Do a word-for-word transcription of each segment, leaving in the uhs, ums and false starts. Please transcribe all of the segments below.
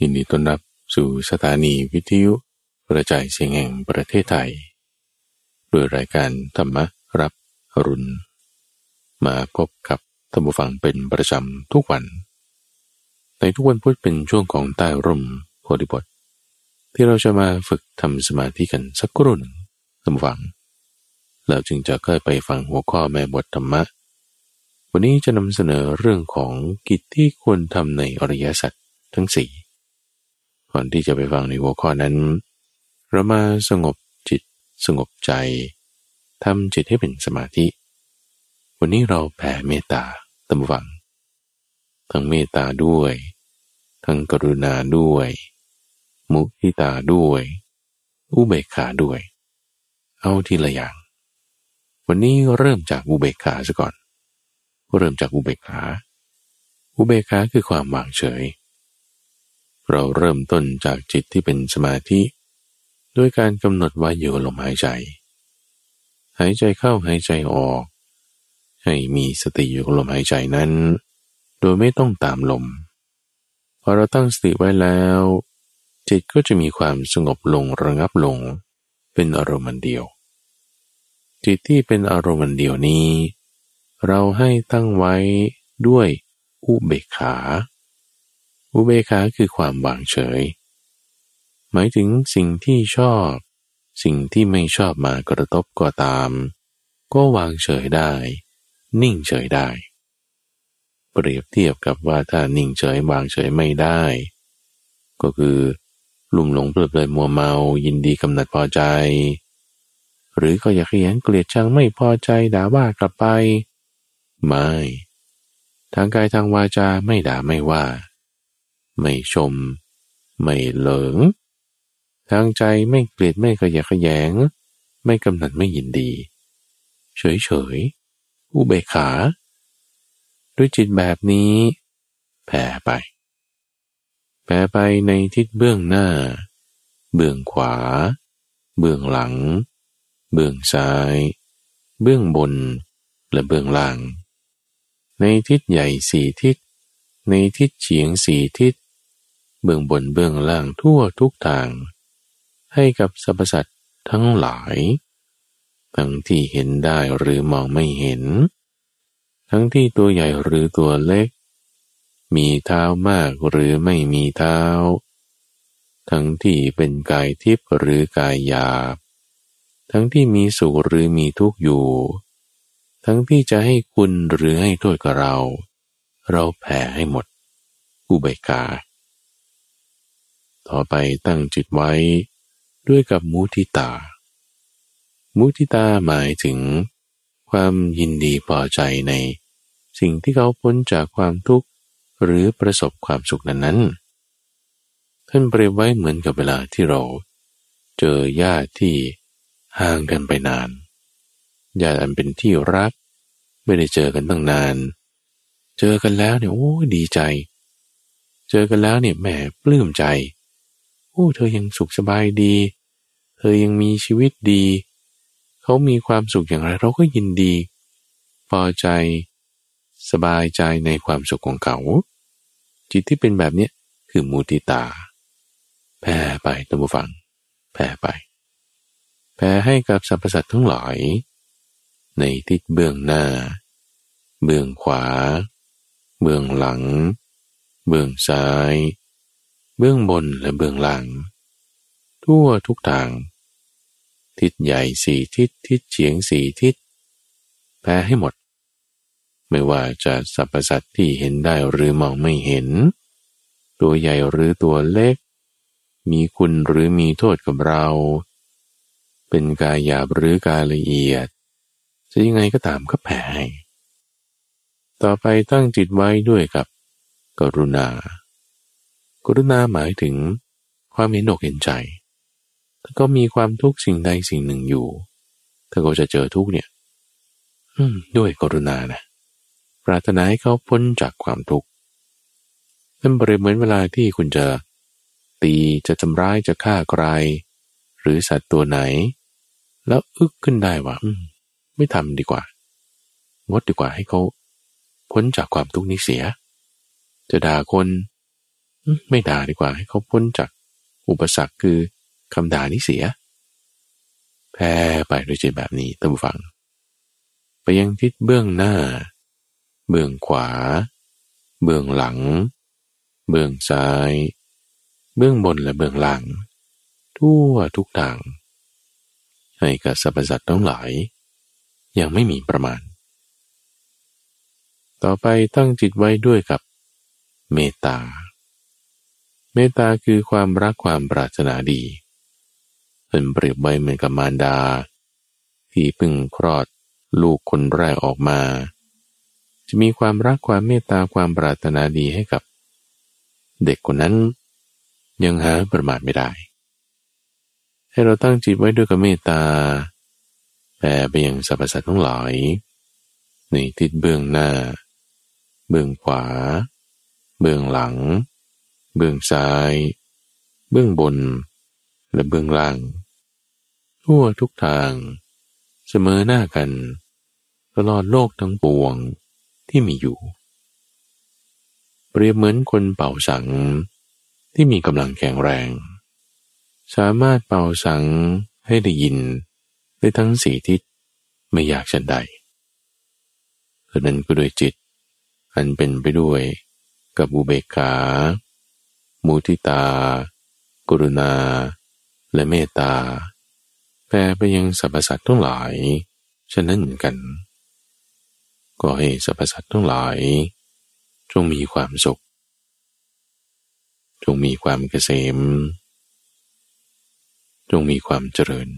ยินดีต้อนรับสู่สถานีวิทยุกระจายเสียงแห่งประเทศไทยด้วยรายการธรรมรับอรุณมาพบกับท่านผู้ฟังเป็นประจำทุกวันในทุกวันพุธเป็นช่วงของใต้ร่มโพธิบทที่เราจะมาฝึกทำสมาธิกันสักครู่หนึ่งท่านผู้ฟังเราจึงจะค่อยไปฟังหัวข้อแม่บทธรรมะวันนี้จะนำเสนอเรื่องของกิจที่ควรทำในอริยสัจทั้งสี่ก่อนที่จะไปฟังในหัวข้อนั้นเรามาสงบจิตสงบใจทำจิตให้เป็นสมาธิวันนี้เราแผ่เมตตาตามฝังทั้งเมตตาด้วยทั้งกรุณาด้วยมุทิตาด้วยอุเบกขาด้วยเอาทีละอย่างวันนี้เริ่มจากอุเบกขาซะก่อนเริ่มจากอุเบกขาอุเบกขาคือความวางเฉยเราเริ่มต้นจากจิตที่เป็นสมาธิด้วยการกำหนดไว้อยู่ลมหายใจหายใจเข้าหายใจออกให้มีสติอยู่กับลมหายใจนั้นโดยไม่ต้องตามลมพอเราตั้งสติไว้แล้วจิตก็จะมีความสงบลงระงับลงเป็นอารมณ์เดียวจิตที่เป็นอารมณ์เดียวนี้เราให้ตั้งไว้ด้วยอุเบกขาอุเบกขาคือความวางเฉยหมายถึงสิ่งที่ชอบสิ่งที่ไม่ชอบมากระทบก็ตามก็วางเฉยได้นิ่งเฉยได้เปรียบเทียบกับว่าถ้านิ่งเฉยวางเฉยไม่ได้ก็คือลุ่มหลงเพลิดเพลินมัวเมายินดีกำหนัดพอใจหรือก็อยากเห็นเกลียดชังไม่พอใจด่าว่ากลับไปไม่ทางกายทางวาจาไม่ด่าไม่ว่าไม่ชมไม่เหลิงทางใจไม่เกลียดไม่ขยะแขยงไม่กำหนัดไม่ยินดีเฉยเฉยอุเบกขาด้วยจิตแบบนี้แผ่ไปแผ่ไปในทิศเบื้องหน้าเบื้องขวาเบื้องหลังเบื้องซ้ายเบื้องบนและเบื้องล่างในทิศใหญ่สี่ทิศในทิศเฉียงสี่ทิศเบื้องบนเบื้องล่างทั่วทุกทางให้กับสรรพสัตว์ทั้งหลายทั้งที่เห็นได้หรือมองไม่เห็นทั้งที่ตัวใหญ่หรือตัวเล็กมีเท้ามากหรือไม่มีเท้าทั้งที่เป็นกายทิพย์หรือกายหยาบทั้งที่มีสุขหรือมีทุกข์อยู่ทั้งที่จะให้คุณหรือให้โทษกับเราเราแผ่ให้หมดอุเบกขาต่อไปตั้งจิตไว้ด้วยกับมุทิตามุทิตาหมายถึงความยินดีพอใจในสิ่งที่เขาพ้นจากความทุกข์หรือประสบความสุขนั้นๆท่านเปรียบไว้เหมือนกับเวลาที่เราเจอญาติที่ห่างกันไปนานญาติอันเป็นที่รักไม่ได้เจอกันตั้งนานเจอกันแล้วเนี่ยโอ้ดีใจเจอกันแล้วเนี่ยแหมปลื้มใจโอ้เธอยังสุขสบายดีเธอยังมีชีวิตดีเขามีความสุขอย่างไรเราก็ยินดีพอใจสบายใจในความสุขของเขาจิตที่เป็นแบบนี้คือมุทิตาแผ่ไปท่านผู้ฟังแผ่ไปแผ่ให้กับสรรพสัตว์ทั้งหลายในทิศเบื้องหน้าเบื้องขวาเบื้องหลังเบื้องซ้ายเบื้องบนและเบื้องล่างทั่วทุกทางทิศใหญ่สี่ทิศทิศเฉียงสี่ทิศแผ่ให้หมดไม่ว่าจะสรรพสัตว์ที่เห็นได้หรือมองไม่เห็นตัวใหญ่หรือตัวเล็กมีคุณหรือมีโทษกับเราเป็นกายหยาบหรือกายละเอียดจะยังไงก็ตามก็แผ่ให้ต่อไปตั้งจิตไว้ด้วยกับกรุณากรุณาหมายถึงความเห็นอกเห็นใจถ้าก็มีความทุกข์สิ่งใดสิ่งหนึ่งอยู่ถ้าเขาจะเจอทุกข์เนี่ยด้วยกรุณานะปรารถนาให้เขาพ้นจากความทุกข์นั่นเปรียบเหมือนเวลาที่คุณจะตีจะทำร้ายจะฆ่าใครหรือสัตว์ตัวไหนแล้วอึกขึ้นได้ว่าไม่ทำดีกว่างดดีกว่าให้เขาพ้นจากความทุกข์นี้เสียจะด่าคน ไม่ด่าดีกว่าให้เขาพ้นจากอุปสรรคคือคำด่านี้เสียแผ่ไปโดยใจแบบนี้ท่านผู้ฟังไปยังทิศเบื้องหน้าเบื้องขวาเบื้องหลังเบื้องซ้ายเบื้องบนและเบื้องล่างทั่วทุกทางให้กับสรรพสัตว์ทั้งหลายยังไม่มีประมาณต่อไปตั้งจิตไว้ด้วยกับเมตตาเมตตาคือความรักความปรารถนาดีเป็นเปรียบไว้เหมือนกับมารดาที่เพิ่งคลอดลูกคนแรกออกมาจะมีความรักความเมตตาความปรารถนาดีให้กับเด็กคนนั้นยังหาประมาณไม่ได้ให้เราตั้งจิตไว้ด้วยกับเมตตาแผ่ไปยังสรรพสัตว์ทั้งหลายในทิศเบื้องหน้าเบื้องขวาเบื้องหลังเบื้องซ้ายเบื้องบนและเบื้องล่างทั่วทุกทางเสมอหน้ากันตลอดโลกทั้งปวงที่มีอยู่เปรียบเหมือนคนเป่าสังที่มีกำลังแข็งแรงสามารถเป่าสังให้ได้ยินได้ทั้งสี่ทิศไม่ยากฉันใดเพราะนั้นก็โดยจิตอันเป็นไปด้วยกับอุเบกขามุทิตากรุณาและเมตตาแผ่ไปยังสรรพสัตว์ทั้งหลายฉะนั้นเหมือนกันก็ให้สรรพสัตว์ทั้งหลายจงมีความสุขจงมีความเกษมจงมีความเจริญ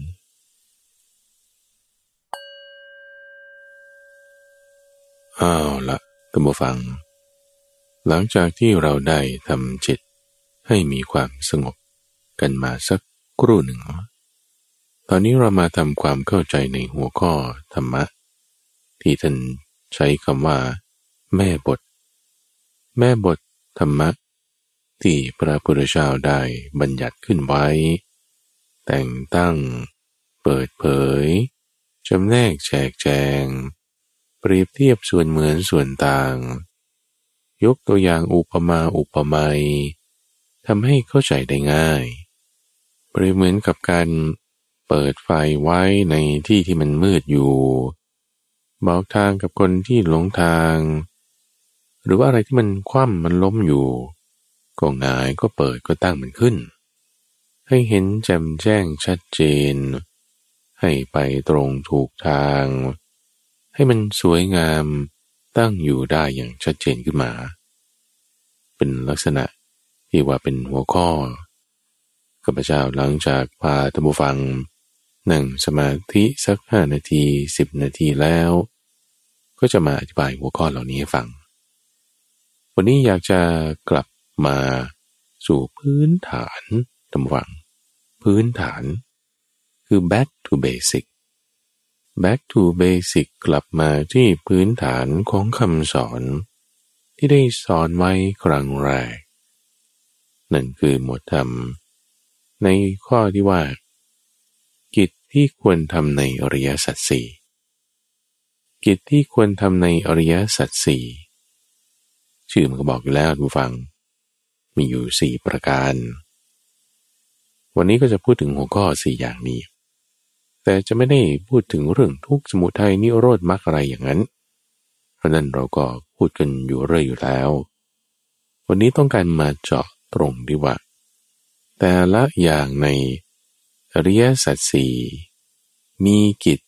อ้าวละท่านผู้ฟังหลังจากที่เราได้ทำจิตให้มีความสงบกันมาสักครู่หนึ่งตอนนี้เรามาทำความเข้าใจในหัวข้อธรรมะที่ท่านใช้คำว่าแม่บทแม่บทธรรมะที่พระพุทธเจ้าได้บัญญัติขึ้นไว้แต่งตั้งเปิดเผยจำแนกแจกแจงเปรียบเทียบส่วนเหมือนส่วนต่างยกตัวอย่างอุปมาอุปไมยทำให้เข้าใจได้ง่ายเปรียบเหมือนกับการเปิดไฟไว้ในที่ที่มันมืดอยู่บอกทางกับคนที่หลงทางหรือว่าอะไรที่มันคว่ำมันล้มอยู่ก็หงายก็เปิดก็ตั้งมันขึ้นให้เห็นแจ่มแจ้งชัดเจนให้ไปตรงถูกทางให้มันสวยงามตั้งอยู่ได้อย่างชัดเจนขึ้นมาเป็นลักษณะที่ว่าเป็นหัวข้อข้าพเจ้าหลังจากพาท่านผู้ฟังนั่งสมาธิสักห้านาทีสิบนาทีแล้วก็จะมาอธิบายหัวข้อเหล่านี้ให้ฟังวันนี้อยากจะกลับมาสู่พื้นฐานตำวังพื้นฐานคือ back to basic back to basic กลับมาที่พื้นฐานของคำสอนที่ได้สอนไว้ครั้งแรกนั่นคือหมวดธรรมในข้อที่ว่ากิจที่ควรทำในอริยสัจสี่กิจที่ควรทำในอริยสัจสี่ชื่อมันก็บอกอยู่แล้วผู้ฟังมีอยู่สี่ประการวันนี้ก็จะพูดถึงหัวข้อสี่อย่างนี้แต่จะไม่ได้พูดถึงเรื่องทุกข์สมุทัยนิโรธมรรคอะไรอย่างนั้นเพราะนั้นเราก็พูดกันอยู่เรื่อยอยู่แล้ววันนี้ต้องการมาเจาะตรงดีว่าแต่ละอย่างในอริยสัจสี่มีกิจ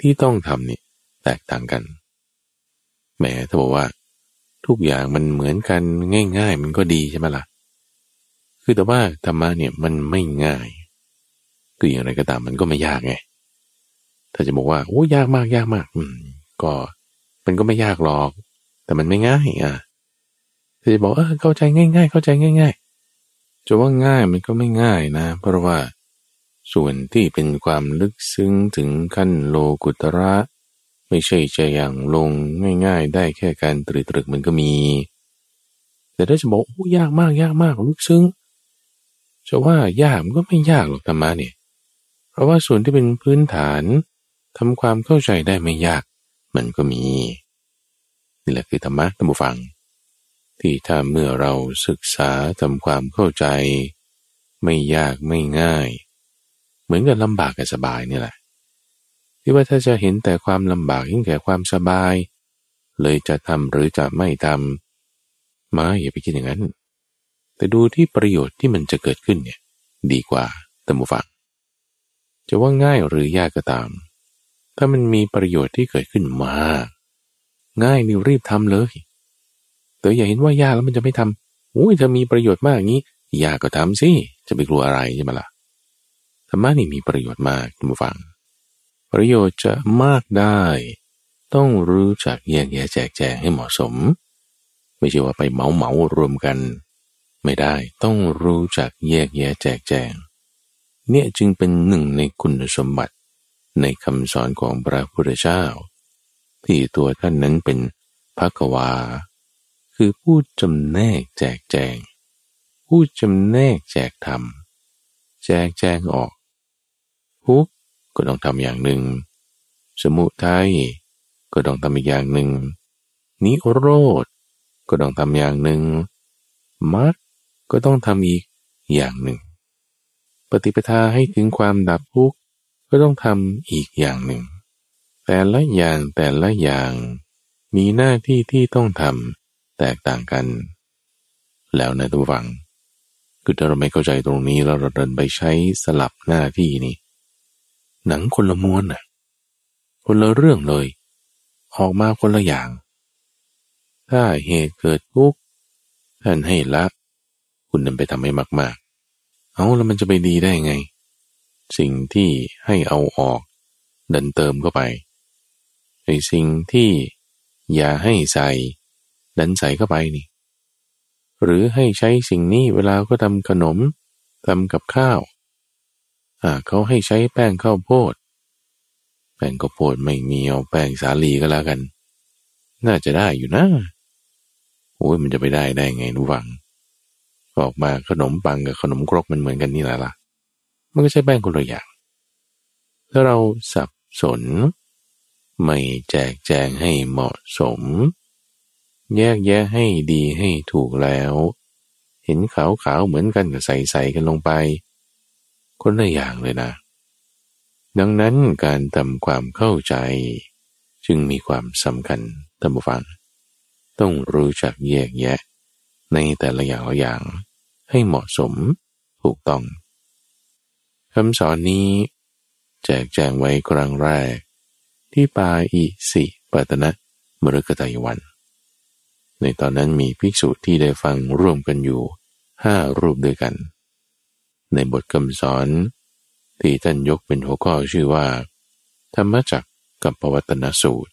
ที่ต้องทำนี่แตกต่างกันแหมถ้าบอกว่าทุกอย่างมันเหมือนกันง่ายๆมันก็ดีใช่ไหมล่ะคือแต่ว่าธรรมะเนี่ยมันไม่ง่ายคืออย่างไรก็ตามมันก็ไม่ยากไงถ้าจะบอกว่าโอ้ยากมากยากมากอืมก็มันก็ไม่ยากหรอกแต่มันไม่ง่ายอ่ะถ้าจะบอกเออเข้าใจง่ายๆเข้าใจง่ายๆจะว่าง่ายมันก็ไม่ง่ายนะเพราะว่าส่วนที่เป็นความลึกซึ้งถึงขั้นโลกุตระไม่ใช่จะอย่างลงง่ายๆได้แค่การตรึกตรึกมันก็มีแต่ถ้าจะบอกโอ้ยากมากยากมากลึกซึ้งจะว่ายากมันก็ไม่ยากหรอกธรรมะเนี่ยเพราะว่าส่วนที่เป็นพื้นฐานทำความเข้าใจได้ไม่ยากมันก็มีนี่แหละคือธรรมะท่านผู้ฟัง ที่ถ้าเมื่อเราศึกษาทำความเข้าใจไม่ยากไม่ง่ายเหมือนกับลำบากกับสบายนี่แหละที่ว่าถ้าจะเห็นแต่ความลำบากเห็นแต่ความสบายเลยจะทำหรือจะไม่ทำมาอย่าไปคิดอย่างนั้นแต่ดูที่ประโยชน์ที่มันจะเกิดขึ้นเนี่ยดีกว่าตามฝังจะว่าง่ายหรือยากก็ตามถ้ามันมีประโยชน์ที่เกิดขึ้นมาง่ายนี่รีบทำเลยแต่อย่าเห็นว่ายากแล้วมันจะไม่ทำโอ้ยเธอมีประโยชน์มากอย่างนี้ยากก็ทำสิจะไปกลัวอะไรใช่ไหมล่ะธรรมะนี่มีประโยชน์มากตามฝังประโยชน์จะมากได้ต้องรู้จักแยกแยะแจกแจงให้เหมาะสมไม่ใช่ว่าไปเหมาเหมารวมกันไม่ได้ต้องรู้จักแยกแยะแจกแจงเนี่ยจึงเป็นหนึ่งในคุณสมบัติในคำสอนของพระพุทธเจ้าที่ตัวท่านนั้นเป็นภควาคือผู้จำแนกแจกแจงผู้จำแนกแจกธรรมแจกแจงออกทุกข์ก็ต้องทำอย่างหนึ่งสมุทัยก็ต้องทำอีกอย่างหนึ่งนิโรธก็ต้องทำอย่างหนึ่งมรรคก็ต้องทำอีกอย่างหนึ่งปฏิปทาให้ถึงความดับทุกข์ก็ต้องทำอีกอย่างหนึ่งแต่ละอย่างแต่ละอย่างมีหน้าที่ที่ต้องทำแตกต่างกันแล้วนะทุกฝั่งคือถ้าเราไม่เข้าใจตรงนี้เราเดินไปใช้สลับหน้าที่นี่หนังคนละม้วนน่ะคนละเรื่องเลยออกมาคนละอย่างถ้าเหตุเกิดทุกข์ท่านให้ละคุณนำไปทำให้มากๆเอาแล้วมันจะไปดีได้ไงสิ่งที่ให้เอาออกดันเติมเข้าไปไอ้สิ่งที่อย่าให้ใส่ดันใส่เข้าไปนี่หรือให้ใช้สิ่งนี้เวลาก็ทำขนมทำกับข้าวอ่าเขาให้ใช้แป้งข้าวโพดแป้งข้าวโพดไม่มีเอาแป้งสาลีก็แล้วกันน่าจะได้อยู่นะโอ้ยมันจะไปได้ได้ไงดูฟังออกมาขนมปังกับขนมครกมันเหมือนกันนี่แหละล่ะมันก็ใช้แป้งคนละอย่างถ้าเราสับสนไม่แจกแจงให้เหมาะสมแยกแยะให้ดีให้ถูกแล้วเห็นขาวๆเหมือนกันก็ใส่ๆกันลงไปคนละอย่างเลยนะดังนั้นการทำความเข้าใจจึงมีความสำคัญท่านผู้ฟังต้องรู้จักแยกแยะในแต่ละอย่างละอย่างให้เหมาะสมถูกต้องคำสอนนี้แจกแจงไว้ครั้งแรกที่ปาอิสิปตนะมฤคทายวันในตอนนั้นมีภิกษุที่ได้ฟังร่วมกันอยู่ห้ารูปด้วยกันในบทคำสอนที่ท่านยกเป็นหัวข้อชื่อว่าธรรมจักรกัปปวัตตนสูตร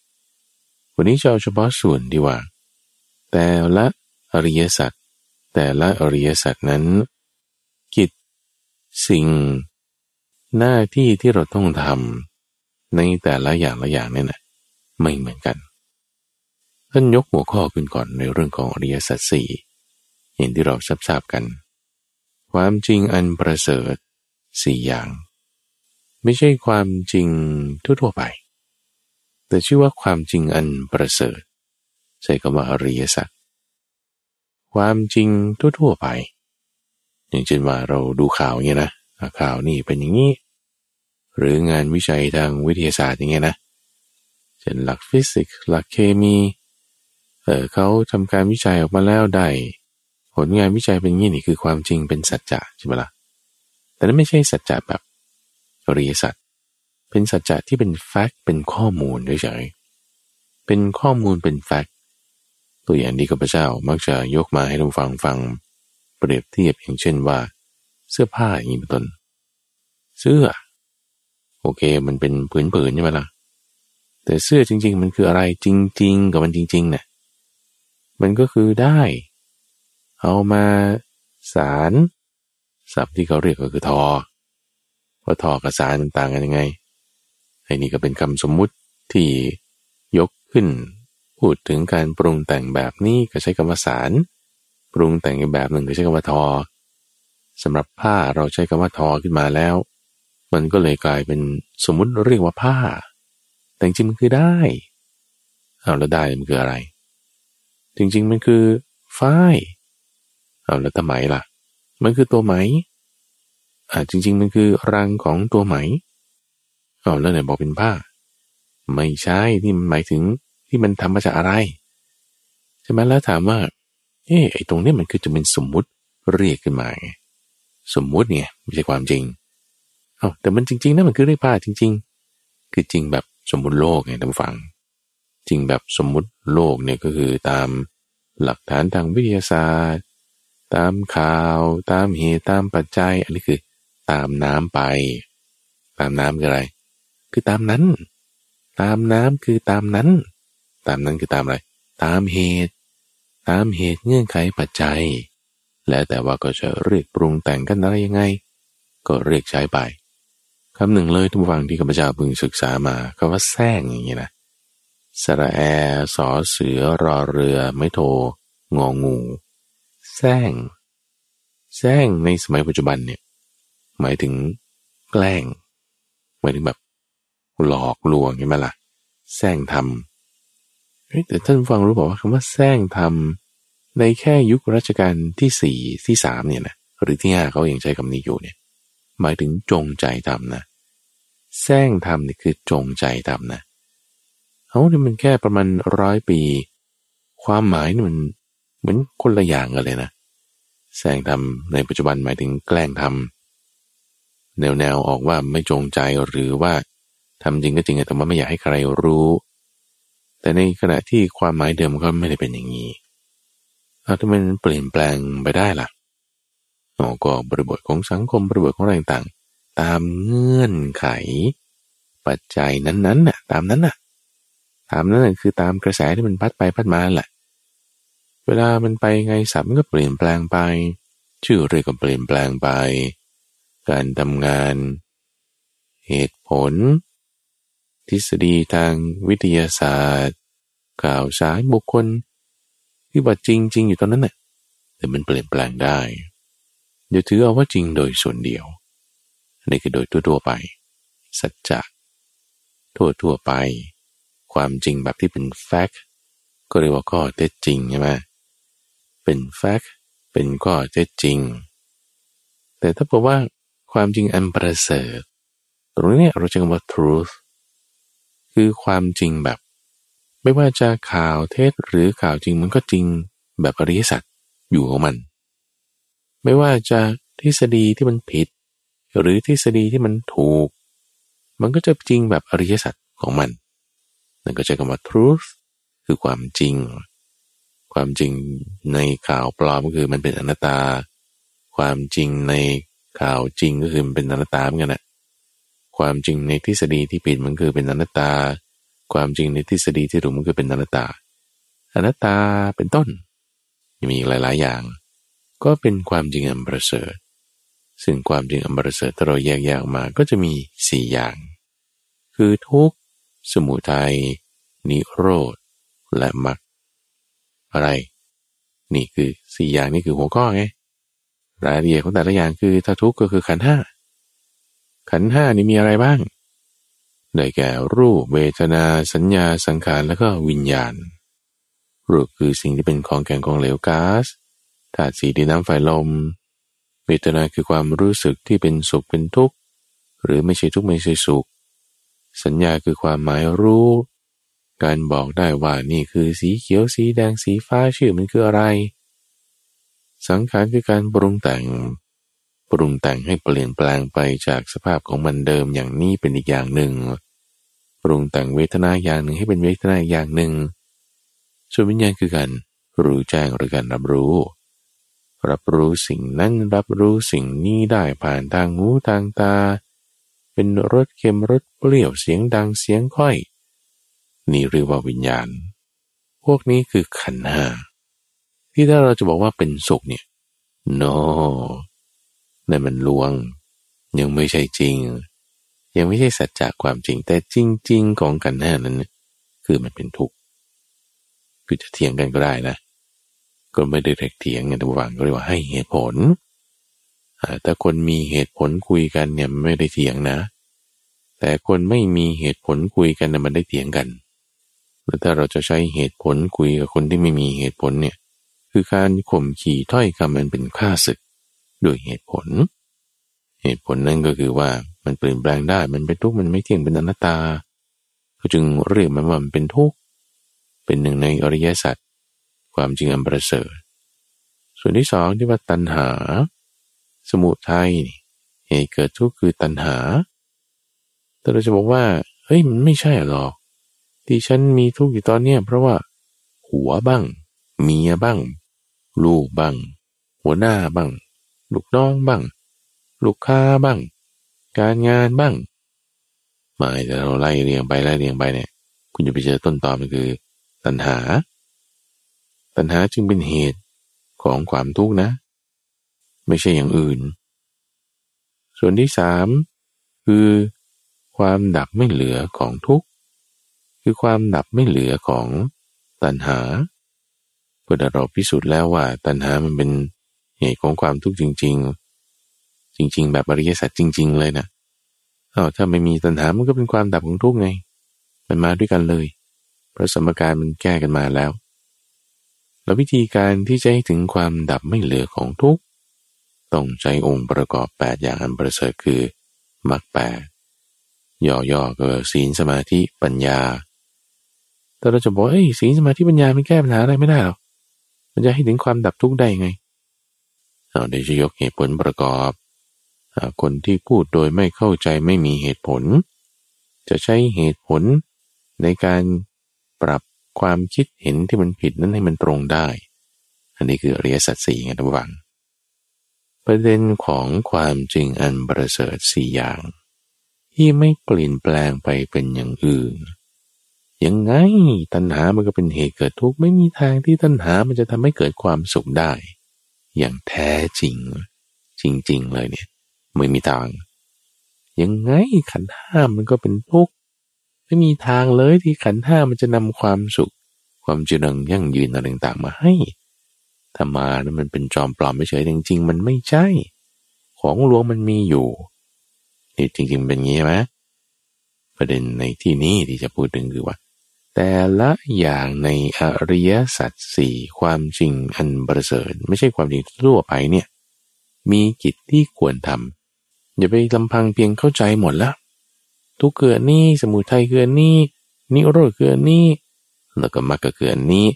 วันนี้จะเอาเฉพาะส่วนที่ว่าแต่ละอริยสัจแต่ละอริยสัจนั้นกิจสิ่งหน้าที่ที่เราต้องทำในแต่ละอย่างละอย่างนี่นะไม่เหมือนกันท่านยกหัวข้อขึ้นก่อนในเรื่องของอริยสัจสี่อย่างที่เราทราบกันความจริงอันประเสริฐสี่อย่างไม่ใช่ความจริงทั่วๆไปแต่ชื่อว่าความจริงอันประเสริฐใช้คำว่าอริยสัจความจริงทั่วๆไปอย่างเช่นว่าเราดูข่าวอย่างนี้นะข่าวนี่เป็นอย่างนี้หรืองานวิจัยทางวิทยาศาสตร์อย่างเงี้ยนะเช่นหลักฟิสิกส์หลักเคมีเออเขาทำการวิจัยออกมาแล้วได้ผลงานวิจัยเป็นอย่างนี้นี่คือความจริงเป็นสัจจะใช่ไหมล่ะแต่นั่นไม่ใช่สัจจะแบบอริยสัจเป็นสัจจะที่เป็นแฟกต์เป็นข้อมูลเฉยๆเป็นข้อมูลเป็นแฟกต์ตัวอย่างที่ข้าพเจ้ามักจะยกมาให้ทุกฟังฟังเปรียบเทียบอย่างเช่นว่าเสื้อผ้าอย่างนี้เป็นต้นเสื้อโอเคมันเป็นผืนๆใช่ไหมล่ะแต่เสื้อจริงๆมันคืออะไรจริงๆกับมันจริงๆเนี่ยมันก็คือได้เอามาสารศัพท์ที่เขาเรียกก็คือทอว่าทอกับสารต่างกันยังไงไอ้นี่ก็เป็นคำสมมุติที่ยกขึ้นพูดถึงการปรุงแต่งแบบนี้ก็ใช้คำว่าสารปรุงแต่งแบบหนึ่งก็ใช้คำว่าทอสำหรับผ้าเราใช้คำว่าทอขึ้นมาแล้วมันก็เลยกลายเป็นสมมุติเรียกว่าผ้าแต่จริงมันคือได้เอาแล้วได้มันคืออะไรจริงๆมันคือแฟ ฝ้ายเอาแล้วทำไมล่ะมันคือตัวไหมอ่าจริงๆมันคือรังของตัวไหมเอาแล้วไหนบอกเป็นผ้าไม่ใช่นี่มันหมายถึงที่มันทำมาจากอะไรใช่ไหมแล้วถามว่าเอ๊ะไอ้ตรงนี้มันคือจะเป็นสมมุติเรียกขึ้นมาสมมุติไงไม่ใช่ความจริงเอาแต่มันจริงๆนะมันคือเรียกผ้าจริงๆคือจริงแบบสมมุติโลกไงท่านฟังจริงแบบสมมุติโลกเนี่ยก็คือตามหลักฐานทางวิทยาศาสตร์ตามข่าวตามเหตุตามปัจจัยอันนี้คือตามน้ำไปตามน้ำคืออะไรคือตามนั้นตามน้ำคือตามนั้นตามนั้นคือตามอะไรตามเหตุตามเหตุเงื่อนไขปัจจัยแล้วแต่ว่าก็จะเรียกปรุงแต่งกันอะไรยังไงก็เรียกใช้ไปคำหนึ่งเลยทุกฝั่งที่ข้าพเจ้าพึงศึกษามาคำว่าแซงอย่างนี้นะสระแอสอเสือรอเรือไม้โทงองูแซงแซงในสมัยปัจจุบันเนี่ยหมายถึงแกล้งหมายถึงแบบหลอกลวงใช่ไหมล่ะแซงทำเฮ้ยแต่ท่านฟังรู้บอกว่าคำว่าแซงทำในแค่ยุครัชกาลที่สี่ที่สามเนี่ยนะหรือที่ห้าเขายังใช้คำนี้อยู่เนี่ยหมายถึงจงใจทำนะแซงทำนี่คือจงใจทำนะเอาเนี่ยมันแค่ประมาณร้อยปีความหมายนี่มันเหมือนคนละอย่างกันเลยนะแซงทำในปัจจุบันหมายถึงแกล้งทำแนวแนวออกว่าไม่จงใจหรือว่าทำจริงก็จริงแต่ว่าไม่อยากให้ใครรู้แต่ในขณะที่ความหมายเดิมก็ไม่ได้เป็นอย่างนี้แล้วทำไมมันเปลี่ยนแปลงไปได้ล่ะอ๋อก็บริบทของสังคมบริบทของอะไรต่างๆตามเงื่อนไขปัจจัยนั้นๆน่ะตามนั้นน่ะตามนั้นน่ะคือตามกระแสที่มันพัดไปพัดมาแหละเวลามันไปไงสับมันก็เปลี่ยนแปลงไปชื่อเรียกก็เปลี่ยนแปลงไปการทำงานเหตุผลทฤษฎีทางวิทยาศาสตร์ข่าวสารบุคคลที่ว่าจริงจริงอยู่ตอนนั้นน่ะแต่มันเปลี่ยนแปลงได้อย่าถือเอาว่าจริงโดยส่วนเดียวนี่คือโดยทั่วๆไปสัจจะทั่วๆไปความจริงแบบที่เป็นแฟกต์ก็เรียกว่าข้อเท็จจริงใช่ไหมเป็นแฟกต์เป็นข้อเท็จจริงแต่ถ้าบอกว่าความจริงอันประเสริฐตรงนี้เราจะเรียกว่า truthคือความจริงแบบไม่ว่าจะข่าวเท็จหรือข่าวจริงมันก็จริงแบบอริยสัจอยู่ของมันไม่ว่าจะทฤษฎีที่มันผิดหรือทฤษฎีที่มันถูกมันก็จะจริงแบบอริยสัจของมันนั่นก็จะคำว่า truth คือความจริงความจริงในข่าวปลอมก็คือมันเป็นอนัตตาความจริงในข่าวจริงก็คือมันเป็นอนัตตาเหมือนกันนะความจริงในทฤษฎีที่ผิดมันคือเป็นอนัตตาความจริงในทฤษฎีที่ถูกมันคือเป็นอนัตตาอนัตตาเป็นต้นมีหลายๆอย่างก็เป็นความจริงอันประเสริฐซึ่งความจริงอันประเสริฐถ้าเราแยกแยะออกมาก็จะมีสี่อย่างคือทุกข์สมุทัยนิโรธและมรรคอะไรนี่คือสี่อย่างนี่คือหัวข้อไงรายละเอียดของแต่ละอย่างคือถ้าทุกข์ก็คือขันธ์ห้าขันธ์ห้านี่มีอะไรบ้างได้แก่รูปเวทนาสัญญาสังขารแล้วก็วิญญาณรูปคือสิ่งที่เป็นของแข็งของเหลวก๊าซธาตุสี่ดินน้ำไฟลมเวทนาคือความรู้สึกที่เป็นสุขเป็นทุกข์หรือไม่ใช่ทุกข์ไม่ใช่สุขสัญญาคือความหมายรู้การบอกได้ว่านี่คือสีเขียวสีแดงสีฟ้าชื่อมันคืออะไรสังขารคือการปรุงแต่งปรุงแต่งให้เปลี่ยนแปลงไปจากสภาพของมันเดิมอย่างนี้เป็นอีกอย่างหนึ่งปรุงแต่งเวทนาอย่างหนึ่งให้เป็นเวทนาอย่างหนึ่งส่วนวิญญาณคือการรู้แจ้งหรือการรับรู้รับรู้สิ่งนั้นรับรู้สิ่งนี้ได้ผ่านทางหูทางตาเป็นรสเค็มรสเปรี้ยวเสียงดังเสียงค่อยนี่เรียกว่าวิญญาณพวกนี้คือขันธ์ห้าที่ถ้าเราจะบอกว่าเป็นสุขเนี่ย noนั่นมันลวงยังไม่ใช่จริงยังไม่ใช่สัจจะความจริงแต่จริงๆของขันธ์ห้านั้นคือมันเป็นทุกข์คือจะเถียงกันก็ได้นะก็ไม่ได้เถียงกันทุกฝั่งก็เรียกว่าให้เหตุผลแต่คนมีเหตุผลคุยกันเนี่ยไม่ได้เถียงนะแต่คนไม่มีเหตุผลคุยกันเนี่ยมันได้เถียงกันแล้วถ้าเราจะใช้เหตุผลคุยกับคนที่ไม่มีเหตุผลเนี่ย คือการข่มขี่ถ้อยคำมันเป็นฆ่าศึกด้วยเหตุผลเหตุผลนั่นก็คือว่ามันเปลี่ยนแปลงได้มันเป็นทุกข์มันไม่เที่ยงเป็นอนัตตาก็จึงเรียกมันว่ามันเป็นทุกข์เป็นหนึ่งในอริยสัจความจริงอันประเสริฐส่วนที่สองที่ว่าตัณหาสมุทัยเหตุเกิดทุกข์คือตัณหาแต่เราจะบอกว่าเฮ้ยมันไม่ใช่หรอกที่ฉันมีทุกข์อยู่ตอนนี้เพราะว่าหัวบ้างเมียบ้างลูกบ้างหัวหน้าบ้างลูกน้องบ้างลูกค้าบ้างการงานบ้างไม่แต่เราไล่เรียงไปไล่เรียงไปเนี่ยคุณจะไปเจอต้นตอมันคือตัณหาตัณหาจึงเป็นเหตุของความทุกข์นะไม่ใช่อย่างอื่นส่วนที่สามคือความดับไม่เหลือของทุกข์คือความดับไม่เหลือของตัณหาเมื่อเราพิสูจน์แล้วว่าตัณหามันเป็นเหตุของความทุกข์จริงๆจริงๆแบบอริยสัจจริงๆเลยนะอ้าวถ้าไม่มีตัณหามันก็เป็นความดับของทุกข์ไงมันมาด้วยกันเลยเพราะสมการมันแก้กันมาแล้วแล้ววิธีการที่จะให้ถึงความดับไม่เหลือของทุกข์ต้องใช้องค์ประกอบแปดอย่างอันประเสริฐคือมรรคแปดย่อๆก็ศีลสมาธิปัญญาแต่เราจะบอกเอ้ยศีลสมาธิปัญญามันแก้ปัญหาอะไรไม่ได้หรอกมันจะให้ถึงความดับทุกข์ได้ไงเอาเดี๋ยวจะยกเหตุผลประกอบคนที่พูดโดยไม่เข้าใจไม่มีเหตุผลจะใช้เหตุผลในการปรับความคิดเห็นที่มันผิดนั้นให้มันตรงได้อันนี้คืออริยสัจสี่ไงทุกฝังประเด็นของความจริงอันประเสริฐสี่อย่างที่ไม่เปลี่ยนแปลงไปเป็นอย่างอื่นยังไงตัณหามันก็เป็นเหตุเกิดทุกข์ไม่มีทางที่ตัณหามันจะทำให้เกิดความสุขได้อย่างแท้จริงจริงๆเลยเนี่ยไม่มีทางยังไงขันธ์ห้ามันก็เป็นทุกข์ไม่มีทางเลยที่ขันธ์ห้ามันจะนำความสุขความเจริญยั่งยืนอะไรต่างๆมาให้ถ้ามานั้นมันเป็นจอมปลอมไม่เฉยจริงๆมันไม่ใช่ของหลวงมันมีอยู่นี่จริงๆเป็นงี้ไหมประเด็นในที่นี้ที่จะพูดถึงคือว่าแต่ละอย่างในอริยสัจสี่ความจริงอันประเสริฐไม่ใช่ความจริงทั่วไปเนี่ยมีกิจที่ควรทำอย่าไปลำพังเพียงเข้าใจหมดละทุกข์เกิดนี่สมุทัยเกิดนี่นิโรธเกิดนี่แล้วก็มรรคเกิดนี้